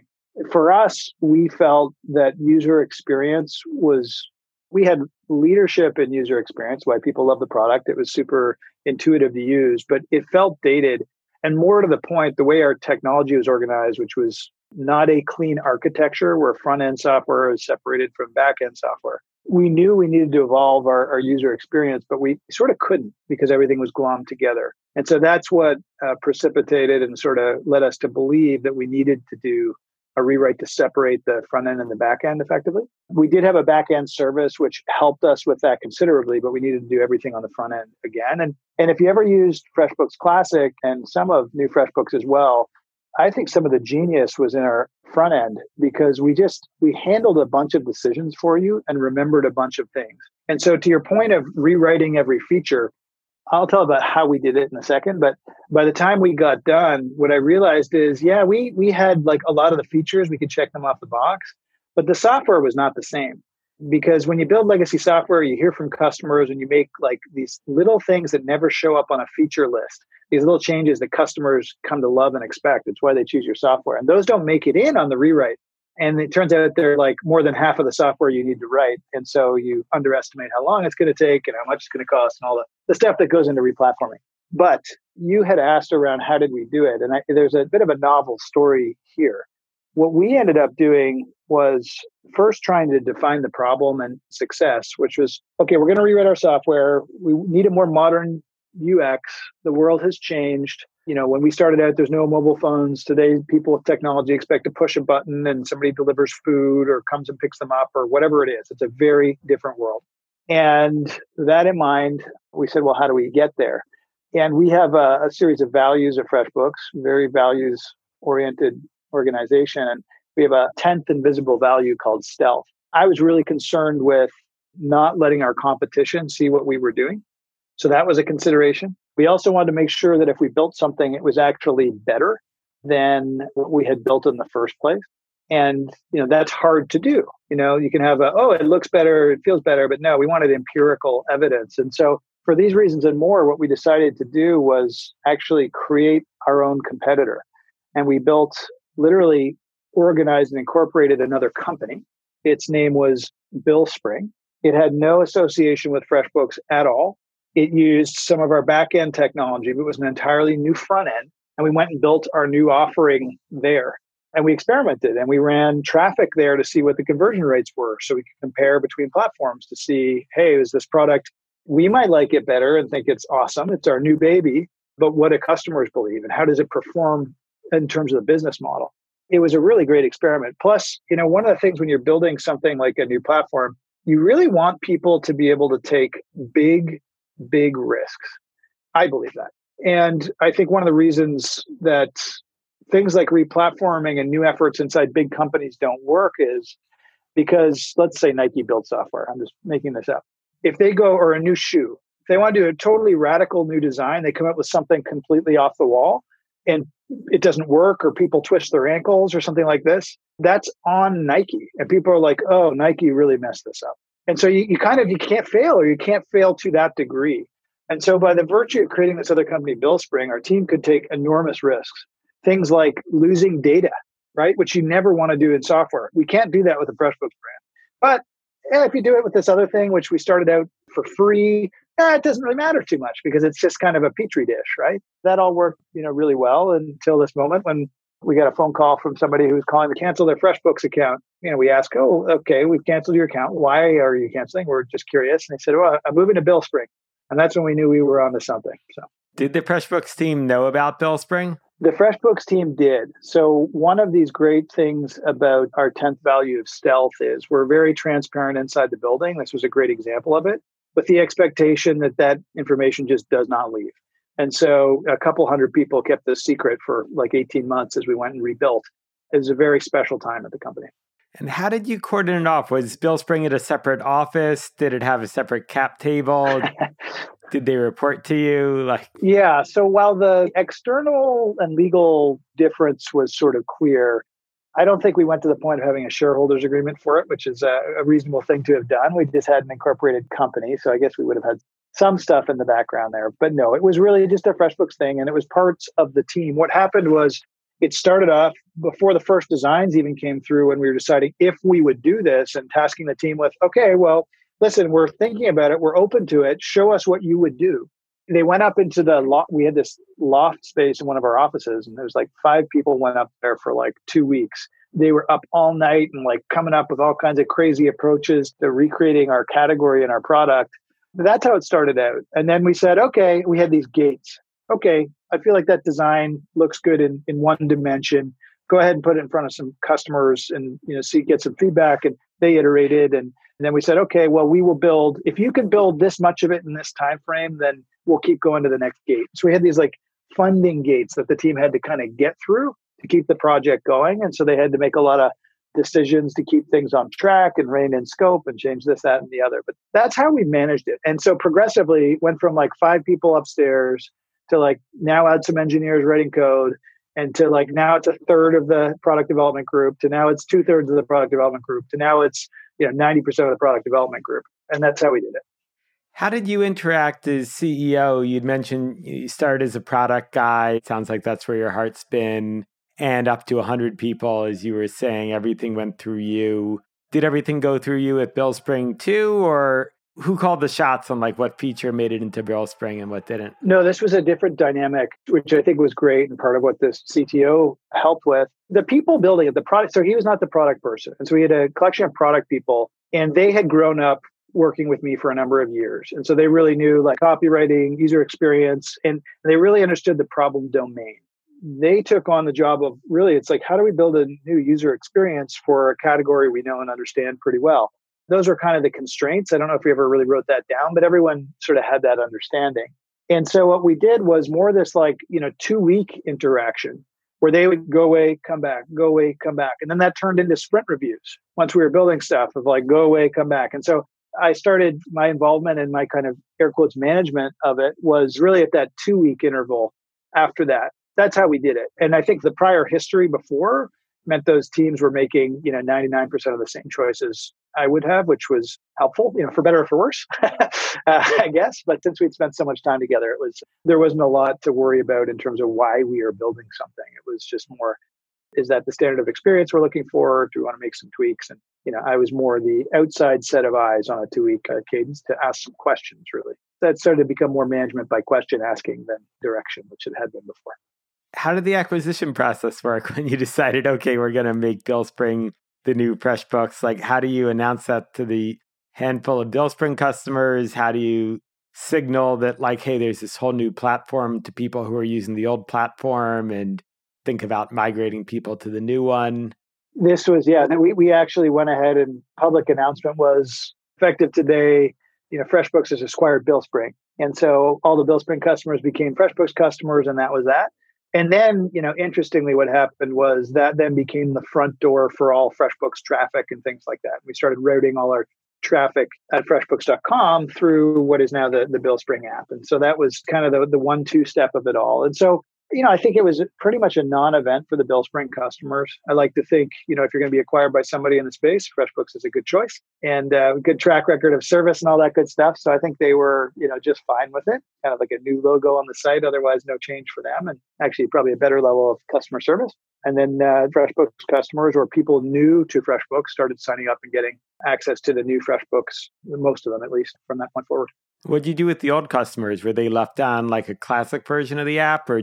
For us, we felt that user experience was, we had leadership in user experience, why people love the product. It was super intuitive to use, but it felt dated. And more to the point, the way our technology was organized, which was not a clean architecture where front-end software is separated from back-end software. We knew we needed to evolve our user experience, but we sort of couldn't because everything was glommed together. And so that's what precipitated and sort of led us to believe that we needed to do a rewrite to separate the front end and the back end effectively. We did have a back end service, which helped us with that considerably, but we needed to do everything on the front end again. And if you ever used FreshBooks Classic and some of new FreshBooks as well, I think some of the genius was in our front end because we handled a bunch of decisions for you and remembered a bunch of things. And so to your point of rewriting every feature, I'll tell about how we did it in a second, but by the time we got done, what I realized is, yeah, we had like a lot of the features, we could check them off the box, but the software was not the same. Because when you build legacy software, you hear from customers and you make like these little things that never show up on a feature list, these little changes that customers come to love and expect. It's why they choose your software. And those don't make it in on the rewrite. And it turns out they're like more than half of the software you need to write. And so you underestimate how long it's going to take and how much it's going to cost and all the stuff that goes into replatforming. But you had asked around how did we do it? And there's a bit of a novel story here. What we ended up doing was first trying to define the problem and success, which was, okay, we're going to rewrite our software. We need a more modern UX. The world has changed. You know, when we started out, there's no mobile phones. Today, people with technology expect to push a button and somebody delivers food or comes and picks them up or whatever it is. It's a very different world. And that in mind, we said, well, how do we get there? And we have a series of values at FreshBooks, very values-oriented organization. And we have a 10th invisible value called stealth. I was really concerned with not letting our competition see what we were doing. So that was a consideration. We also wanted to make sure that if we built something, it was actually better than what we had built in the first place. And, you know, that's hard to do. You know, you can have it looks better, it feels better, but no, we wanted empirical evidence. And so for these reasons and more, what we decided to do was actually create our own competitor. And we built, literally organized and incorporated another company. Its name was Billspring. It had no association with FreshBooks at all. It used some of our back-end technology, but it was an entirely new front-end. And we went and built our new offering there. And we experimented and we ran traffic there to see what the conversion rates were. So we could compare between platforms to see, hey, is this product, we might like it better and think it's awesome. It's our new baby, but what do customers believe and how does it perform in terms of the business model? It was a really great experiment. Plus, you know, one of the things when you're building something like a new platform, you really want people to be able to take big risks. I believe that. And I think one of the reasons that things like replatforming and new efforts inside big companies don't work is because, let's say Nike builds software. I'm just making this up. If they go, or a new shoe, if they want to do a totally radical new design, they come up with something completely off the wall and it doesn't work or people twist their ankles or something like this. That's on Nike. And people are like, oh, Nike really messed this up. And so you can't fail or you can't fail to that degree. And so by the virtue of creating this other company, Billspring, our team could take enormous risks. Things like losing data, right? Which you never want to do in software. We can't do that with a FreshBooks brand. But if you do it with this other thing, which we started out for free, it doesn't really matter too much because it's just kind of a petri dish, right? That all worked, you know, really well until this moment when we got a phone call from somebody who was calling to cancel their FreshBooks account. You know, we asked, oh, okay, we've canceled your account. Why are you canceling? We're just curious. And they said, well, I'm moving to Billspring. And that's when we knew we were onto something. So, did the FreshBooks team know about Billspring? The FreshBooks team did. So one of these great things about our 10th value of stealth is we're very transparent inside the building. This was a great example of it, with the expectation that that information just does not leave. And so a couple hundred people kept this secret for like 18 months as we went and rebuilt. It was a very special time at the company. And how did you cordon it off? Was Billspring at a separate office? Did it have a separate cap table? Did they report to you? Yeah. So while the external and legal difference was sort of clear, I don't think we went to the point of having a shareholders agreement for it, which is a reasonable thing to have done. We just had an incorporated company. So I guess we would have had some stuff in the background there. But no, it was really just a FreshBooks thing. And it was parts of the team. What happened was it started off before the first designs even came through when we were deciding if we would do this and tasking the team with, okay, well, listen, we're thinking about it. We're open to it. Show us what you would do. They went up into the loft. We had this loft space in one of our offices, and there was like 5 people went up there for like 2 weeks. They were up all night and like coming up with all kinds of crazy approaches to recreating our category and our product. That's how it started out. And then we said, okay, we had these gates. Okay, I feel like that design looks good in one dimension. Go ahead and put it in front of some customers and see, get some feedback. And they iterated. And then we said, okay, well, we will build, if you can build this much of it in this time frame, then we'll keep going to the next gate. So we had these like funding gates that the team had to kind of get through to keep the project going. And so they had to make a lot of decisions to keep things on track and rein in scope and change this, that, and the other. But that's how we managed it. And so progressively went from like 5 people upstairs to like now add some engineers writing code, and to like now it's 1/3 of the product development group, to now it's 2/3 of the product development group, to now it's 90% of the product development group. And that's how we did it. How did you interact as CEO? You'd mentioned you started as a product guy. It sounds like that's where your heart's been. And up to 100 people, as you were saying, everything went through you. Did everything go through you at Billspring too? Or who called the shots on like what feature made it into Billspring and what didn't? No, this was a different dynamic, which I think was great and part of what this CTO helped with. The people building it, the product, so he was not the product person. And so we had a collection of product people, and they had grown up working with me for a number of years. And so they really knew like copywriting, user experience, and they really understood the problem domain. They took on the job of really, it's like, how do we build a new user experience for a category we know and understand pretty well? Those are kind of the constraints. I don't know if we ever really wrote that down, but everyone sort of had that understanding. And so what we did was more this like, 2-week interaction where they would go away, come back, go away, come back. And then that turned into sprint reviews once we were building stuff of like, go away, come back. And so I started my involvement and my kind of air quotes management of it was really at that 2-week interval after that. That's how we did it. And I think the prior history before meant those teams were making, 99% of the same choices I would have, which was helpful, for better or for worse, I guess. But since we'd spent so much time together, there wasn't a lot to worry about in terms of why we are building something. It was just more, is that the standard of experience we're looking for? Do we want to make some tweaks? And, I was more the outside set of eyes on a 2-week cadence to ask some questions, really. That started to become more management by question asking than direction, which it had been before. How did the acquisition process work when you decided, okay, we're going to make Billspring the new FreshBooks? Like, how do you announce that to the handful of Billspring customers? How do you signal that, like, hey, there's this whole new platform to people who are using the old platform and think about migrating people to the new one? This was, we actually went ahead and public announcement was effective today. FreshBooks has acquired Billspring. And so all the Billspring customers became FreshBooks customers, and that was that. And then, interestingly, what happened was that then became the front door for all FreshBooks traffic and things like that. We started routing all our traffic at freshbooks.com through what is now the Billspring app. And so that was kind of the 1-2 step of it all. And so, I think it was pretty much a non-event for the Billspring customers. I like to think, if you're going to be acquired by somebody in the space, FreshBooks is a good choice and a good track record of service and all that good stuff. So I think they were, just fine with it. Kind of like a new logo on the site, otherwise no change for them. And actually probably a better level of customer service. And then FreshBooks customers or people new to FreshBooks started signing up and getting access to the new FreshBooks, most of them at least, from that point forward. What did you do with the old customers? Were they left on like a classic version of the app, or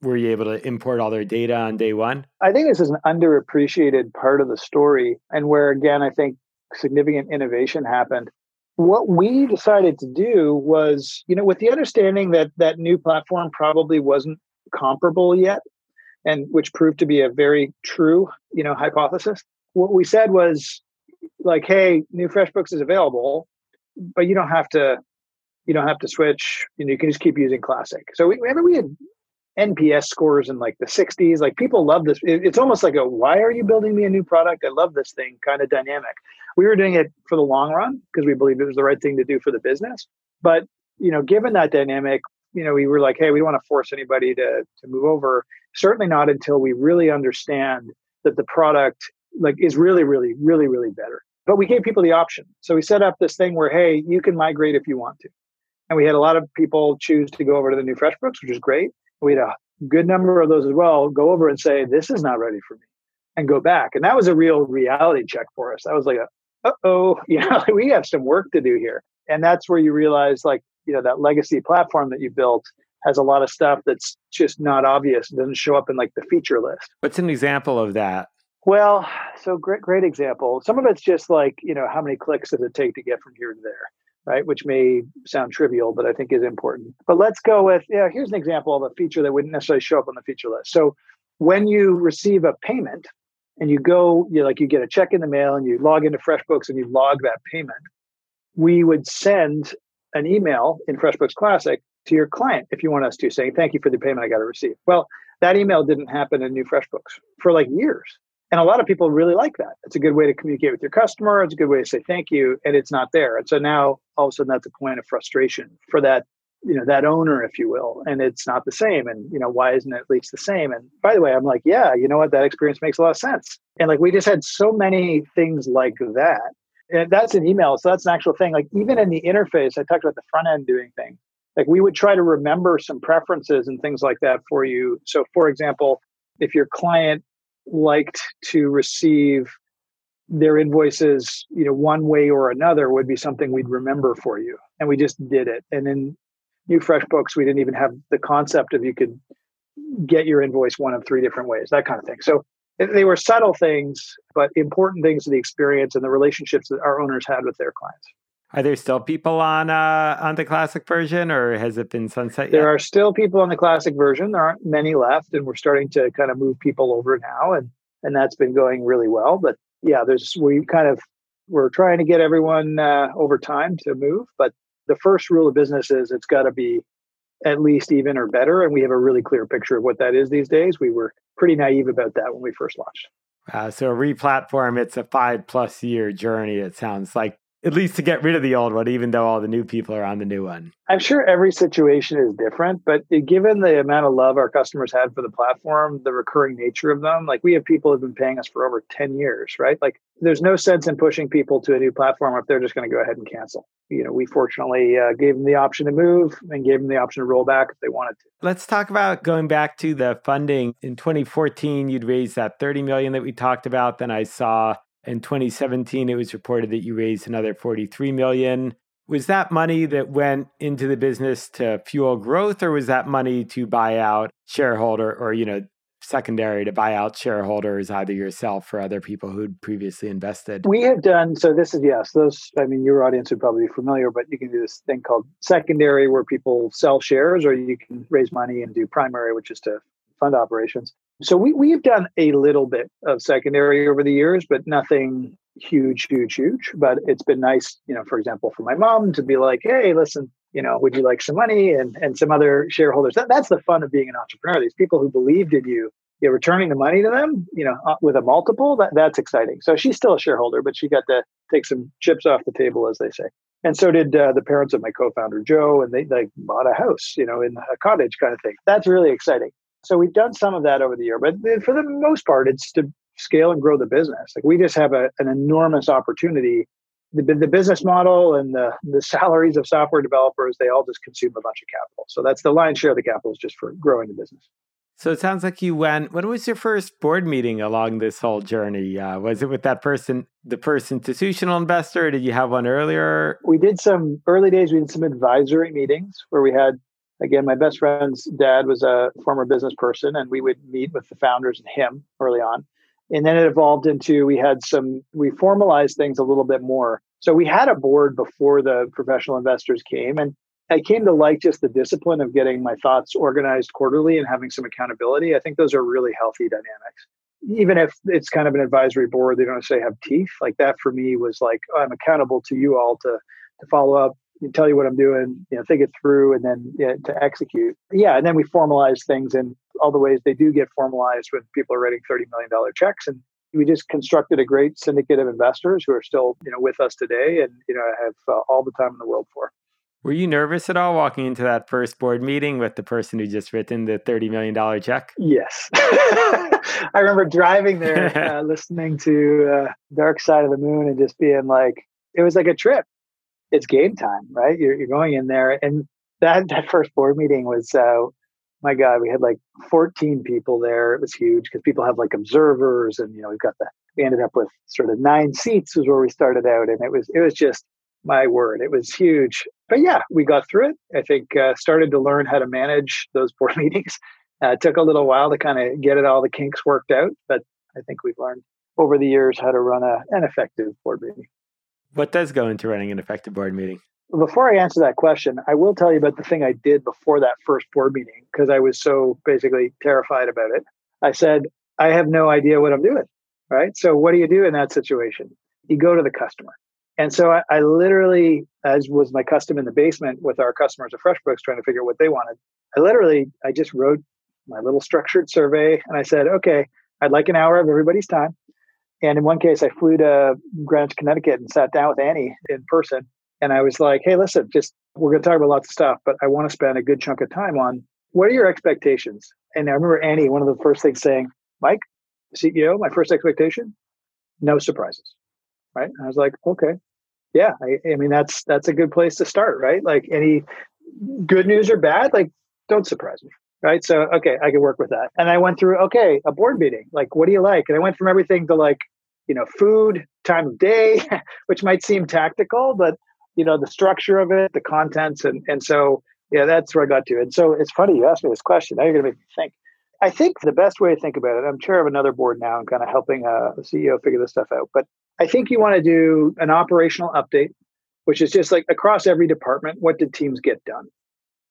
were you able to import all their data on day one? I think this is an underappreciated part of the story, and where, again, I think significant innovation happened. What we decided to do was, with the understanding that that new platform probably wasn't comparable yet, and which proved to be a very true, hypothesis. What we said was like, hey, new FreshBooks is available, but you don't have to switch. You can just keep using Classic. So we had NPS scores in like the 60s. Like people love this. It's almost like a, why are you building me a new product? I love this thing kind of dynamic. We were doing it for the long run because we believed it was the right thing to do for the business. But, you know, given that dynamic, you know, we were like, hey, we don't want to force anybody to move over. Certainly not until we really understand that the product like is really, really, really, really better. But we gave people the option. So we set up this thing where, hey, you can migrate if you want to. And we had a lot of people choose to go over to the new FreshBooks, which is great. We had a good number of those as well go over and say, this is not ready for me, and go back. And that was a real reality check for us. That was like, we have some work to do here. And that's where you realize, like, you know, that legacy platform that you built has a lot of stuff that's just not obvious. It doesn't show up in like the feature list. What's an example of that? Well, so great example. Some of it's just like, you know, how many clicks does it take to get from here to there, right? Which may sound trivial, but I think is important. But let's go with, here's an example of a feature that wouldn't necessarily show up on the feature list. So when you receive a payment and you go, you know, like you get a check in the mail and you log into FreshBooks and you log that payment, we would send an email in FreshBooks Classic to your client, if you want us to, saying, thank you for the payment I got to receive. Well, that email didn't happen in new FreshBooks for like years. And a lot of people really like that. It's a good way to communicate with your customer. It's a good way to say thank you, and it's not there. And so now all of a sudden that's a point of frustration for that, you know, that owner, if you will. And it's not the same. And, you know, why isn't it at least the same? And by the way, I'm like, yeah, you know what? That experience makes a lot of sense. And like, we just had so many things like that. And that's an email. So that's an actual thing. Like even in the interface, I talked about the front end doing things. Like we would try to remember some preferences and things like that for you. So for example, if your client liked to receive their invoices, you know, one way or another would be something we'd remember for you. And we just did it. And in new FreshBooks, we didn't even have the concept of you could get your invoice one of three different ways, that kind of thing. So they were subtle things, but important things to the experience and the relationships that our owners had with their clients. Are there still people on the classic version, or has it been sunset yet? There are still people on the classic version. There aren't many left, and we're starting to kind of move people over now, and that's been going really well. But yeah, we're trying to get everyone over time to move. But the first rule of business is it's got to be at least even or better, and we have a really clear picture of what that is these days. We were pretty naive about that when we first launched. So replatform, it's a 5+ year journey. It sounds like. At least to get rid of the old one, even though all the new people are on the new one. I'm sure every situation is different, but given the amount of love our customers had for the platform, the recurring nature of them, like we have people who've been paying us for over 10 years, right? Like there's no sense in pushing people to a new platform if they're just going to go ahead and cancel. You know, we fortunately gave them the option to move and gave them the option to roll back if they wanted to. Let's talk about going back to the funding. In 2014, you'd raised that $30 million that we talked about. Then I saw in 2017, it was reported that you raised another $43 million. Was that money that went into the business to fuel growth, or was that money to buy out shareholder or, you know, secondary to buy out shareholders, either yourself or other people who'd previously invested? We have done, so this is, yes, those, I mean, your audience would probably be familiar, but you can do this thing called secondary where people sell shares, or you can raise money and do primary, which is to fund operations. So we've done a little bit of secondary over the years, but nothing huge. But it's been nice, you know, for example, for my mom to be like, hey, listen, you know, would you like some money and some other shareholders? That's the fun of being an entrepreneur. These people who believed in you, you're returning the money to them, you know, with a multiple. That's exciting. So she's still a shareholder, but she got to take some chips off the table, as they say. And so did the parents of my co-founder, Joe, and they like bought a house, you know, in a cottage kind of thing. That's really exciting. So we've done some of that over the year, but for the most part, it's to scale and grow the business. Like we just have an enormous opportunity. The business model and the salaries of software developers, they all just consume a bunch of capital. So that's the lion's share of the capital is just for growing the business. So it sounds like you went, when was your first board meeting along this whole journey? Was it with that person, the first institutional investor? Or did you have one earlier? We did some early days. We did some advisory meetings where we had, again, my best friend's dad was a former business person, and we would meet with the founders and him early on. And then it evolved into, we formalized things a little bit more. So we had a board before the professional investors came, and I came to like just the discipline of getting my thoughts organized quarterly and having some accountability. I think those are really healthy dynamics. Even if it's kind of an advisory board, they don't necessarily have teeth. Like that for me was like, I'm accountable to you all to follow up, and tell you what I'm doing, you know, think it through, and then to execute. Yeah, and then we formalize things in all the ways they do get formalized when people are writing $30 million checks. And we just constructed a great syndicate of investors who are still, you know, with us today, and, you know, have all the time in the world for. Were you nervous at all walking into that first board meeting with the person who just written the $30 million check? Yes. I remember driving there, listening to Dark Side of the Moon, and just being like, it was like a trip. It's game time, right? You're going in there. And that first board meeting was, my God, we had like 14 people there. It was huge because people have like observers, and, you know, we ended up with sort of 9 seats was where we started out. And it was just, my word, it was huge. But yeah, we got through it. I think started to learn how to manage those board meetings. It took a little while to kind of get all the kinks worked out. But I think we've learned over the years how to run an effective board meeting. What does go into running an effective board meeting? Before I answer that question, I will tell you about the thing I did before that first board meeting, because I was so basically terrified about it. I said, I have no idea what I'm doing, right? So what do you do in that situation? You go to the customer. And so I literally, as was my custom in the basement with our customers at FreshBooks trying to figure out what they wanted, I just wrote my little structured survey, and I said, okay, I'd like an hour of everybody's time. And in one case, I flew to Greenwich, Connecticut and sat down with Annie in person. And I was like, hey, listen, we're going to talk about lots of stuff, but I want to spend a good chunk of time on what are your expectations? And I remember Annie, one of the first things saying, Mike, CEO, my first expectation, no surprises, right? And I was like, okay. Yeah, I mean, that's a good place to start, right? Like any good news or bad, like don't surprise me, right? So, okay, I can work with that. And I went through, okay, a board meeting, like what do you like? And I went from everything to like, you know, food, time of day, which might seem tactical, but, you know, the structure of it, the contents. And so, yeah, that's where I got to. And so it's funny you asked me this question. Now you're going to make me think. I think the best way to think about it, I'm chair of another board now and kind of helping a CEO figure this stuff out. But I think you want to do an operational update, which is just like across every department, what did teams get done,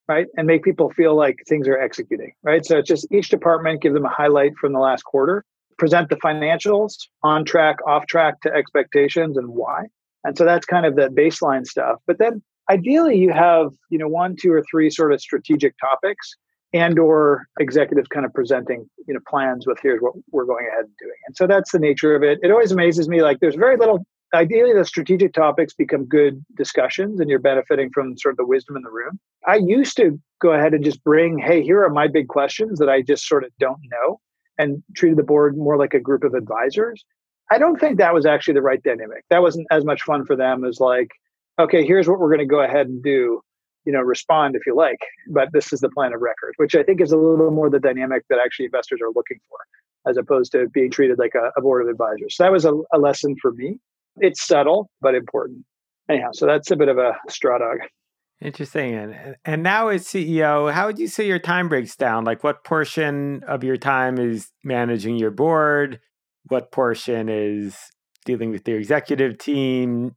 right? And make people feel like things are executing, right? So it's just each department, give them a highlight from the last quarter, present the financials, on track, off track to expectations and why. And so that's kind of the baseline stuff. But then ideally you have, you know, 1, 2, or 3 sort of strategic topics and or executives kind of presenting, you know, plans with here's what we're going ahead and doing. And so that's the nature of it. It always amazes me, like there's very little, ideally the strategic topics become good discussions and you're benefiting from sort of the wisdom in the room. I used to go ahead and just bring, hey, here are my big questions that I just sort of don't know, and treated the board more like a group of advisors. I don't think that was actually the right dynamic. That wasn't as much fun for them as like, okay, here's what we're going to go ahead and do. You know, respond if you like, but this is the plan of record, which I think is a little more the dynamic that actually investors are looking for, as opposed to being treated like a board of advisors. So that was a lesson for me. It's subtle, but important. Anyhow, so that's a bit of a straw dog. Interesting. And now as CEO, how would you say your time breaks down? Like what portion of your time is managing your board? What portion is dealing with your executive team?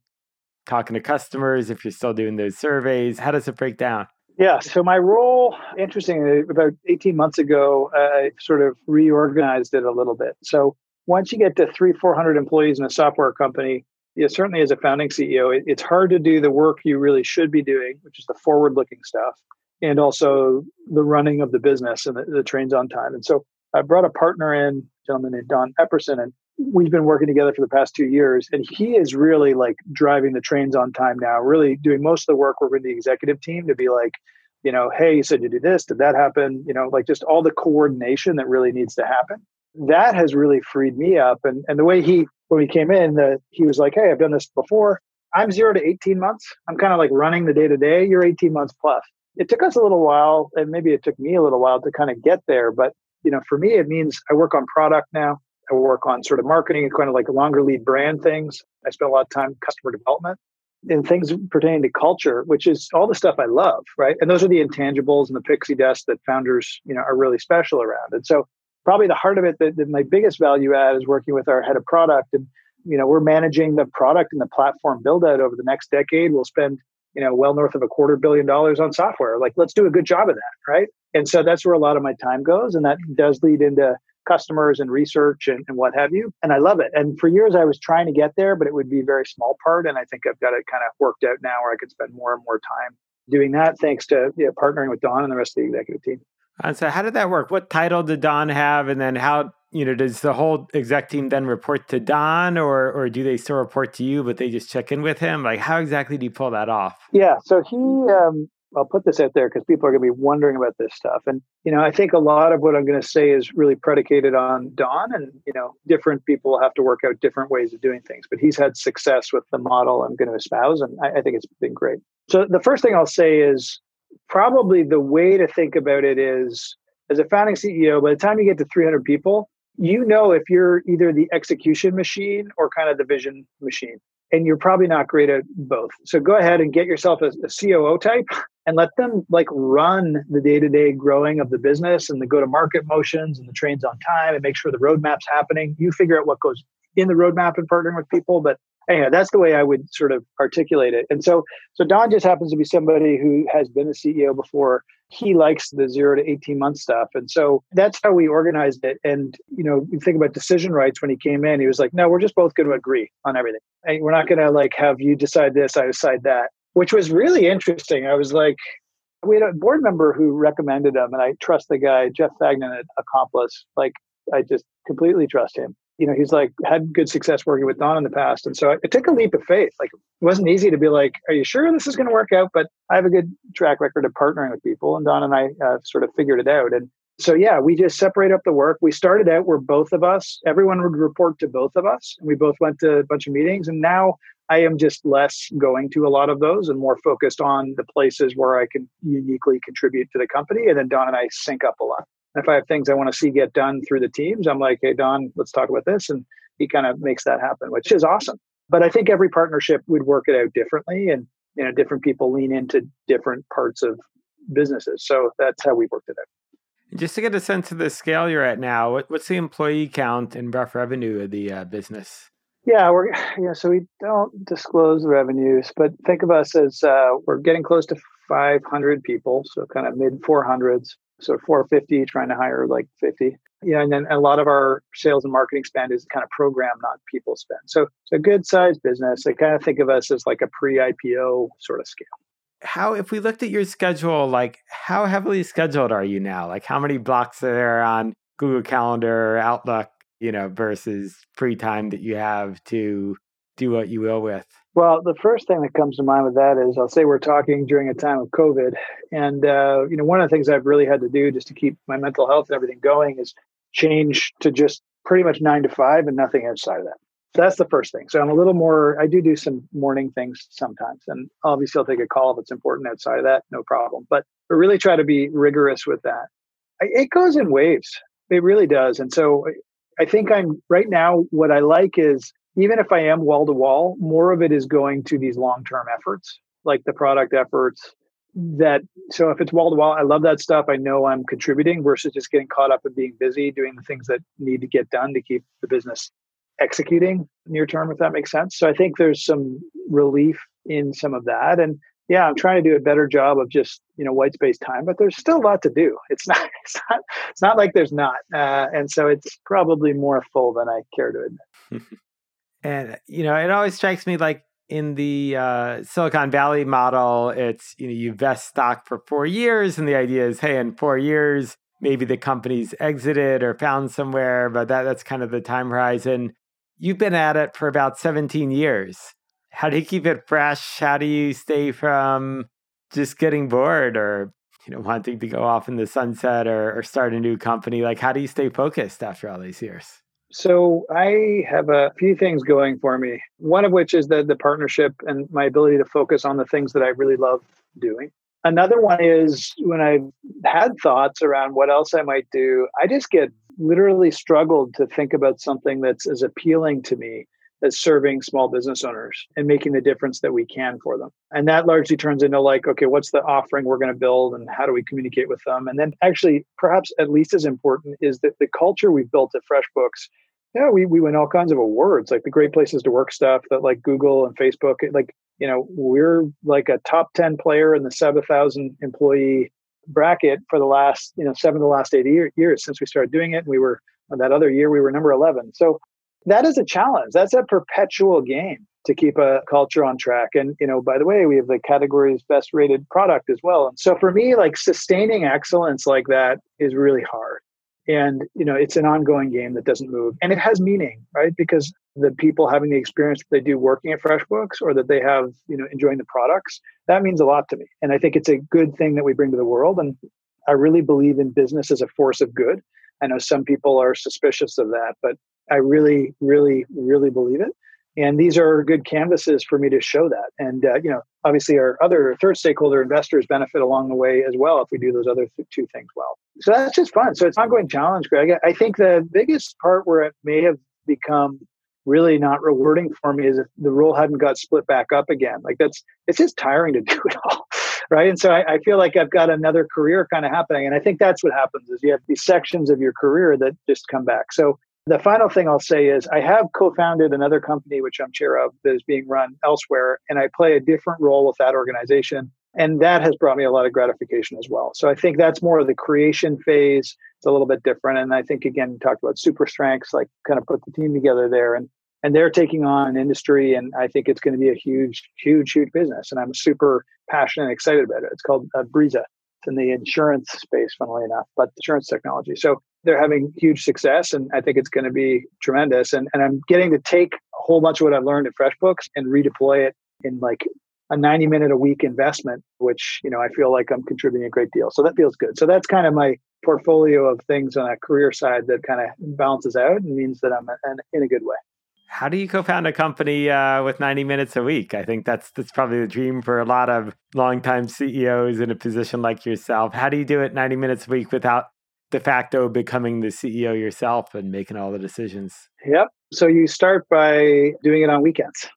Talking to customers, if you're still doing those surveys? How does it break down? Yeah, so my role, interestingly, about 18 months ago, I sort of reorganized it a little bit. So once you get to 300-400 employees in a software company, you know, certainly as a founding CEO, it's hard to do the work you really should be doing, which is the forward-looking stuff, and also the running of the business and the trains on time. And so I brought a partner in, a gentleman named Don Epperson, and we've been working together for the past 2 years, and he is really like driving the trains on time now, really doing most of the work with the executive team to be like, you know, hey, you said you do this, did that happen? You know, like just all the coordination that really needs to happen. That has really freed me up. And the way when we came in, he was like, hey, I've done this before. I'm 0 to 18 months. I'm kind of like running the day to day. You're 18 months plus. It took us a little while, and maybe it took me a little while to kind of get there. But, you know, for me, it means I work on product now. I work on sort of marketing and kind of like longer lead brand things. I spend a lot of time customer development and things pertaining to culture, which is all the stuff I love, right? And those are the intangibles and the pixie dust that founders, you know, are really special around. And so probably the heart of it, that my biggest value add is working with our head of product. And, you know, we're managing the product and the platform build out over the next decade. We'll spend, you know, well north of $250 million on software. Like, let's do a good job of that, right? And so that's where a lot of my time goes. And that does lead into customers and research and what have you. And I love it. And for years, I was trying to get there, but it would be a very small part. And I think I've got it kind of worked out now where I could spend more and more time doing that, thanks to partnering with Don and the rest of the executive team. And so how did that work? What title did Don have? And then how, does the whole exec team then report to Don, or do they still report to you, but they just check in with him? Like, how exactly do you pull that off? Yeah. So he, I'll put this out there because people are going to be wondering about this stuff. And, I think a lot of what I'm going to say is really predicated on Don, and, different people have to work out different ways of doing things, but he's had success with the model I'm going to espouse. And I think it's been great. So the first thing I'll say is probably the way to think about it is, as a founding CEO, by the time you get to 300 people, if you're either the execution machine or kind of the vision machine, and you're probably not great at both. So go ahead and get yourself a COO type and let them run the day-to-day growing of the business and the go-to-market motions and the trains on time and make sure the roadmap's happening. You figure out what goes in the roadmap and partnering with people, but anyhow, that's the way I would sort of articulate it. And so Don just happens to be somebody who has been a CEO before. He likes the 0 to 18 month stuff. And so that's how we organized it. And, you think about decision rights. When he came in, he was like, no, we're just both going to agree on everything. And we're not going to have you decide this, I decide that, which was really interesting. I was like, we had a board member who recommended him, and I trust the guy, Jeff Fagnan at Accomplice. I just completely trust him. He's had good success working with Don in the past. And so it took a leap of faith. It wasn't easy to be like, are you sure this is going to work out? But I have a good track record of partnering with people. And Don and I sort of figured it out. And so, we just separate up the work. We started out where both of us, everyone would report to both of us. And we both went to a bunch of meetings. And now I am just less going to a lot of those and more focused on the places where I can uniquely contribute to the company. And then Don and I sync up a lot. If I have things I want to see get done through the teams, I'm like, hey, Don, let's talk about this. And he kind of makes that happen, which is awesome. But I think every partnership would work it out differently. And, different people lean into different parts of businesses. So that's how we worked it out. Just to get a sense of the scale you're at now, what's the employee count and rough revenue of the business? Yeah, so we don't disclose the revenues, but think of us as we're getting close to 500 people. So kind of mid 400s. So 450, trying to hire 50. And then a lot of our sales and marketing spend is kind of program, not people spend. So it's a good sized business. I kind of think of us as a pre-IPO sort of scale. If we looked at your schedule, how heavily scheduled are you now? How many blocks are there on Google Calendar, Outlook, versus free time that you have to do what you will with? Well, the first thing that comes to mind with that is I'll say we're talking during a time of COVID. And, one of the things I've really had to do just to keep my mental health and everything going is change to just pretty much 9 to 5 and nothing outside of that. So that's the first thing. So I'm a little more, I do some morning things sometimes. And obviously I'll take a call if it's important outside of that, no problem. But I really try to be rigorous with that. It goes in waves. It really does. And so I think right now, what I like is, even if I am wall to wall, more of it is going to these long-term efforts, like the product efforts. So if it's wall to wall, I love that stuff. I know I'm contributing versus just getting caught up in being busy, doing the things that need to get done to keep the business executing near term, if that makes sense. So I think there's some relief in some of that. And I'm trying to do a better job of just, white space time, but there's still a lot to do. It's not like there's not. And so it's probably more full than I care to admit. And, it always strikes me in the Silicon Valley model, it's, you vest stock for 4 years. And the idea is, hey, in 4 years, maybe the company's exited or found somewhere. But that's kind of the time horizon. You've been at it for about 17 years. How do you keep it fresh? How do you stay from just getting bored or, wanting to go off in the sunset or start a new company? How do you stay focused after all these years? So I have a few things going for me, one of which is the partnership and my ability to focus on the things that I really love doing. Another one is when I've had thoughts around what else I might do, I just get literally struggled to think about something that's as appealing to me as serving small business owners and making the difference that we can for them. And that largely turns into okay, what's the offering we're going to build and how do we communicate with them? And then actually, perhaps at least as important is that the culture we've built at FreshBooks. Yeah, we win all kinds of awards, the great places to work stuff that Google and Facebook, we're a top 10 player in the 7,000 employee bracket for the last, 7 of the last 8 years since we started doing it. And we were That other year, we were number 11. So that is a challenge. That's a perpetual game to keep a culture on track. And, you know, by the way, we have the category's best rated product as well. And so for me, like sustaining excellence like that is really hard. And, you know, it's an ongoing game that doesn't move. And it has meaning, right? Because the people having the experience that they do working at FreshBooks or that they have, you know, enjoying the products, that means a lot to me. And I think it's a good thing that we bring to the world. And I really believe in business as a force of good. I know some people are suspicious of that, but I really, really, really believe it. And these are good canvases for me to show that. And, you know, obviously our other third stakeholder investors benefit along the way as well if we do those other two things well. So that's just fun. So it's an ongoing challenge, Greg. I think the biggest part where it may have become really not rewarding for me is if the role hadn't got split back up again. Like it's just tiring to do it all, right? And so I feel like I've got another career kind of happening. And I think that's what happens is you have these sections of your career that just come back. So the final thing I'll say is I have co-founded another company, which I'm chair of, that is being run elsewhere, and I play a different role with that organization. And that has brought me a lot of gratification as well. So I think that's more of the creation phase. It's a little bit different. And I think, again, you talked about super strengths, like kind of put the team together there. And they're taking on an industry, and I think it's going to be a huge, huge, huge business. And I'm super passionate and excited about it. It's called Brisa. It's in the insurance space, funnily enough, but insurance technology. So they're having huge success, and I think it's going to be tremendous. And I'm getting to take a whole bunch of what I've learned at FreshBooks and redeploy it in like a 90-minute a week investment, which, you know, I feel like I'm contributing a great deal. So that feels good. So that's kind of my portfolio of things on a career side that kind of balances out and means that I'm in a good way. How do you co-found a company with 90 minutes a week? I think that's probably the dream for a lot of longtime CEOs in a position like yourself. How do you do it 90 minutes a week without de facto becoming the CEO yourself and making all the decisions? Yep. So you start by doing it on weekends.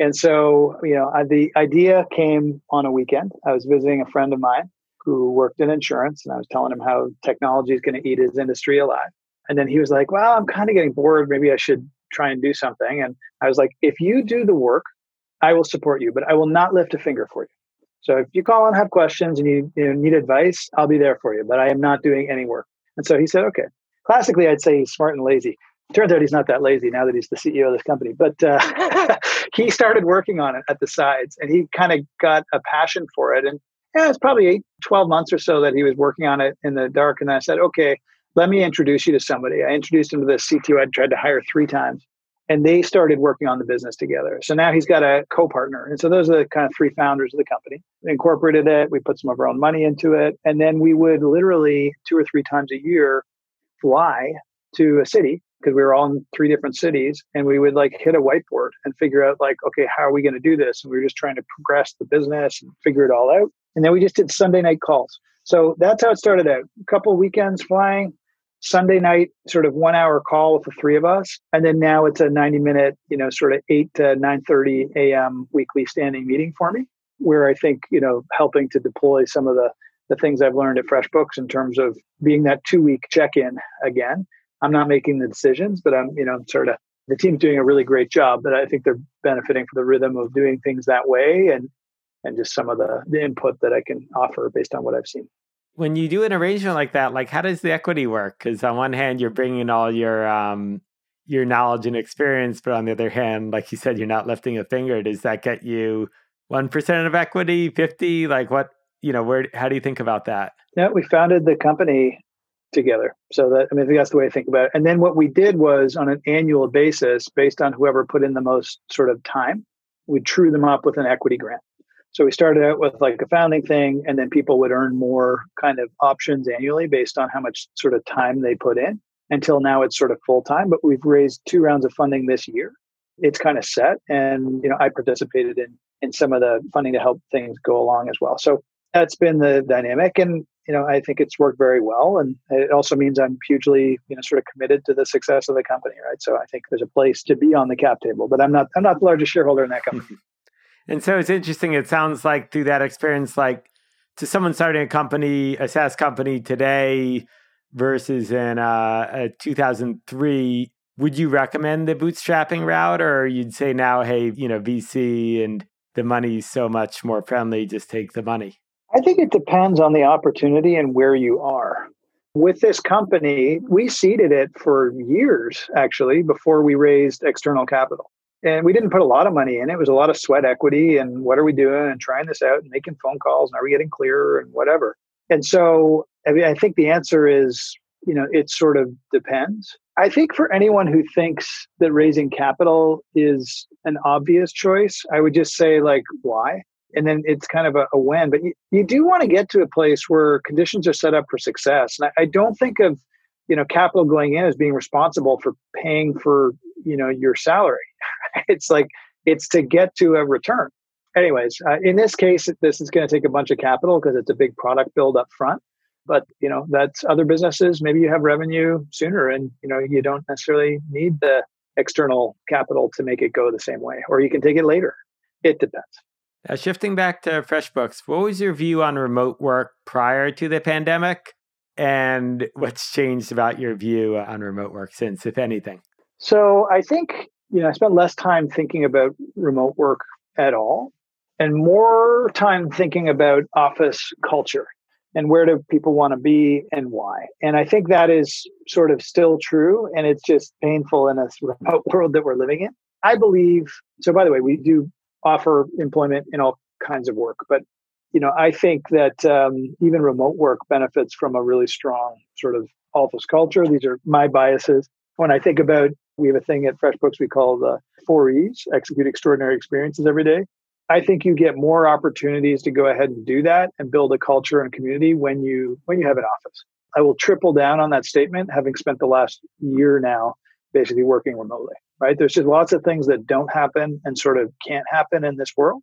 And so, you know, the idea came on a weekend. I was visiting a friend of mine who worked in insurance, and I was telling him how technology is going to eat his industry alive. And then he was like, well, I'm kind of getting bored. Maybe I should try and do something. And I was like, if you do the work, I will support you, but I will not lift a finger for you. So if you call and have questions and you need advice, I'll be there for you, but I am not doing any work. And so he said, okay. Classically, I'd say he's smart and lazy. Turns out he's not that lazy now that he's the CEO of this company. But he started working on it at the sides, and he kind of got a passion for it. And it's probably 12 months or so that he was working on it in the dark. And I said, okay, let me introduce you to somebody. I introduced him to the CTO I'd tried to hire 3 times, and they started working on the business together. So now he's got a co-partner. And so those are the kind of 3 founders of the company. We incorporated it. We put some of our own money into it. And then we would literally 2 or 3 times a year fly to a city, because we were all in 3 different cities, and we would like hit a whiteboard and figure out like, okay, how are we going to do this? And we were just trying to progress the business and figure it all out. And then we just did Sunday night calls. So that's how it started out. A couple of weekends flying, Sunday night, sort of 1 hour call with the 3 of us. And then now it's a 90-minute, you know, sort of 8 to 9:30 a.m. weekly standing meeting for me, where I think, you know, helping to deploy some of the things I've learned at FreshBooks in terms of being that 2-week check-in again. I'm not making the decisions, but I'm, you know, sort of the team's doing a really great job, but I think they're benefiting from the rhythm of doing things that way and just some of the input that I can offer based on what I've seen. When you do an arrangement like that, like how does the equity work? Because on one hand, you're bringing all your knowledge and experience, but on the other hand, like you said, you're not lifting a finger. Does that get you 1% of equity, 50? Like what, you know, where? How do you think about that? Yeah, we founded the company together. So that, I mean, that's the way I think about it. And then what we did was on an annual basis, based on whoever put in the most sort of time, we true them up with an equity grant. So we started out with like a founding thing, and then people would earn more kind of options annually based on how much sort of time they put in. Until now, it's sort of full time, but we've raised 2 rounds of funding this year. It's kind of set. And, you know, I participated in some of the funding to help things go along as well. So that's been the dynamic. And, you know, I think it's worked very well. And it also means I'm hugely, you know, sort of committed to the success of the company, right? So I think there's a place to be on the cap table, but I'm not the largest shareholder in that company. And so it's interesting. It sounds like through that experience, like to someone starting a company, a SaaS company today versus in 2003, would you recommend the bootstrapping route, or you'd say now, hey, you know, VC and the money's so much more friendly, just take the money? I think it depends on the opportunity and where you are. With this company, we seeded it for years, actually, before we raised external capital. And we didn't put a lot of money in. It was a lot of sweat equity and what are we doing and trying this out and making phone calls and are we getting clearer and whatever. And so I think the answer is, you know, it sort of depends. I think for anyone who thinks that raising capital is an obvious choice, I would just say, like, why? And then it's kind of a when. But you do want to get to a place where conditions are set up for success. And I don't think of, you know, capital going in as being responsible for paying for, you know, your salary. It's like, it's to get to a return. Anyways, in this case, this is going to take a bunch of capital because it's a big product build up front. But, you know, that's other businesses. Maybe you have revenue sooner and, you know, you don't necessarily need the external capital to make it go the same way, or you can take it later. It depends. Shifting back to FreshBooks, what was your view on remote work prior to the pandemic? And what's changed about your view on remote work since, if anything? So I think, you know, I spent less time thinking about remote work at all and more time thinking about office culture and where do people want to be and why. And I think that is sort of still true. And it's just painful in a remote world that we're living in. I believe, so by the way, we do offer employment in all kinds of work. But, you know, I think that even remote work benefits from a really strong sort of office culture. These are my biases. When I think about, we have a thing at FreshBooks we call the 4Es, execute extraordinary experiences every day. I think you get more opportunities to go ahead and do that and build a culture and community when you have an office. I will triple down on that statement, having spent the last year now basically working remotely, right? There's just lots of things that don't happen and sort of can't happen in this world.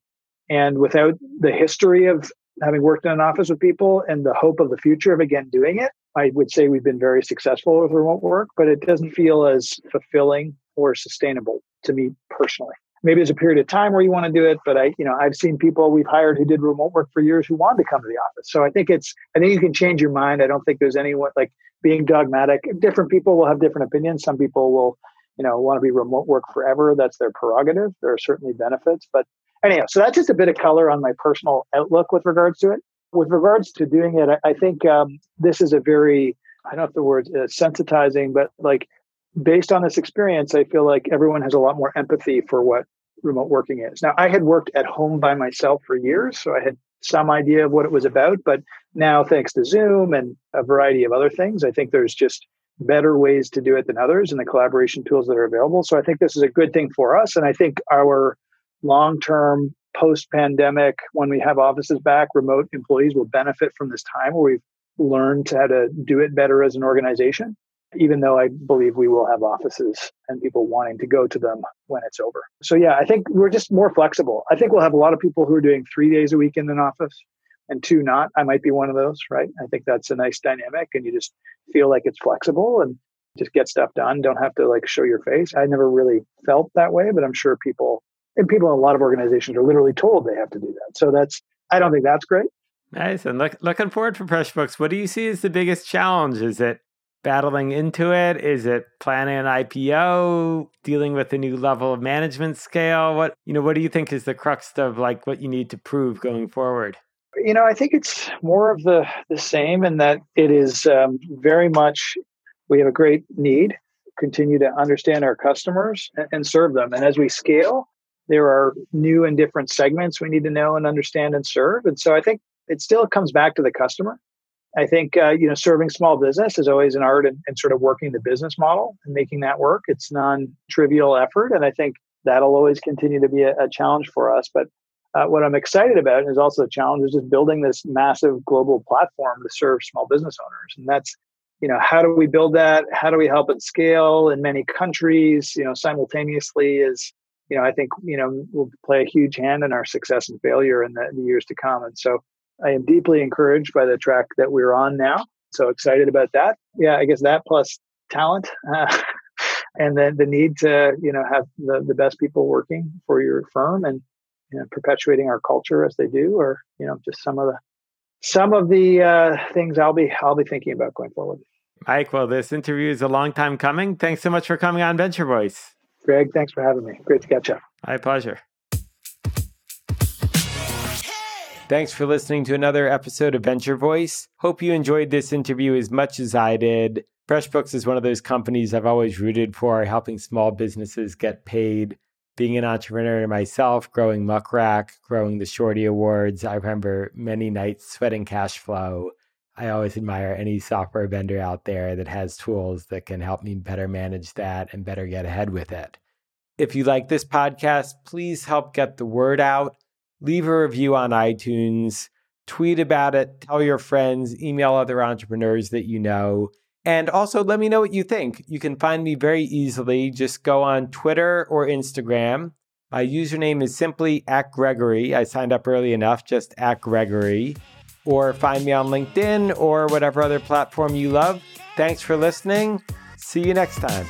And without the history of having worked in an office with people and the hope of the future of, again, doing it, I would say we've been very successful with remote work, but it doesn't feel as fulfilling or sustainable to me personally. Maybe there's a period of time where you want to do it, but I've seen people we've hired who did remote work for years who wanted to come to the office. So I think you can change your mind. I don't think there's anyone like being dogmatic. Different people will have different opinions. Some people will, you know, want to be remote work forever. That's their prerogative. There are certainly benefits, but anyhow, so that's just a bit of color on my personal outlook with regards to it. With regards to doing it, I think this is a very, I don't know if the word is sensitizing, but like based on this experience, I feel like everyone has a lot more empathy for what remote working is. Now, I had worked at home by myself for years, so I had some idea of what it was about. But now, thanks to Zoom and a variety of other things, I think there's just better ways to do it than others and the collaboration tools that are available. So I think this is a good thing for us. And I think our long-term post-pandemic, when we have offices back, remote employees will benefit from this time where we've learned how to do it better as an organization, even though I believe we will have offices and people wanting to go to them when it's over. So yeah, I think we're just more flexible. I think we'll have a lot of people who are doing 3 days a week in an office and two not. I might be one of those, right? I think that's a nice dynamic and you just feel like it's flexible and just get stuff done. Don't have to like show your face. I never really felt that way, but I'm sure people in a lot of organizations are literally told they have to do that. So I don't think that's great. Nice. And looking forward for FreshBooks, what do you see as the biggest challenge? Is it battling Intuit? Is it planning an IPO, dealing with a new level of management scale? What do you think is the crux of like what you need to prove going forward? You know, I think it's more of the same in that it is very much, we have a great need, continue to understand our customers and serve them. And as we scale, there are new and different segments we need to know and understand and serve. And so I think it still comes back to the customer. I think, serving small business is always an art and sort of working the business model and making that work. It's non-trivial effort. And I think that'll always continue to be a challenge for us. But what I'm excited about, and is also a challenge, is just building this massive global platform to serve small business owners. And that's, you know, how do we build that? How do we help it scale in many countries, you know, simultaneously is, you know, I think, you know, will play a huge hand in our success and failure in the years to come. And so I am deeply encouraged by the track that we're on now. So excited about that. Yeah, I guess that plus talent and then the need to, you know, have the best people working for your firm and, you know, perpetuating our culture as they do, or, you know, just some of the things I'll be thinking about going forward. Mike, well, this interview is a long time coming. Thanks so much for coming on Venture Voice. Greg, thanks for having me. Great to catch up. My pleasure. Thanks for listening to another episode of Venture Voice. Hope you enjoyed this interview as much as I did. FreshBooks is one of those companies I've always rooted for, helping small businesses get paid. Being an entrepreneur myself, growing Muck Rack, growing the Shorty Awards, I remember many nights sweating cash flow. I always admire any software vendor out there that has tools that can help me better manage that and better get ahead with it. If you like this podcast, please help get the word out. Leave a review on iTunes, tweet about it, tell your friends, email other entrepreneurs that you know, and also let me know what you think. You can find me very easily. Just go on Twitter or Instagram. My username is simply @Gregory. I signed up early enough, just @Gregory. Or find me on LinkedIn or whatever other platform you love. Thanks for listening. See you next time.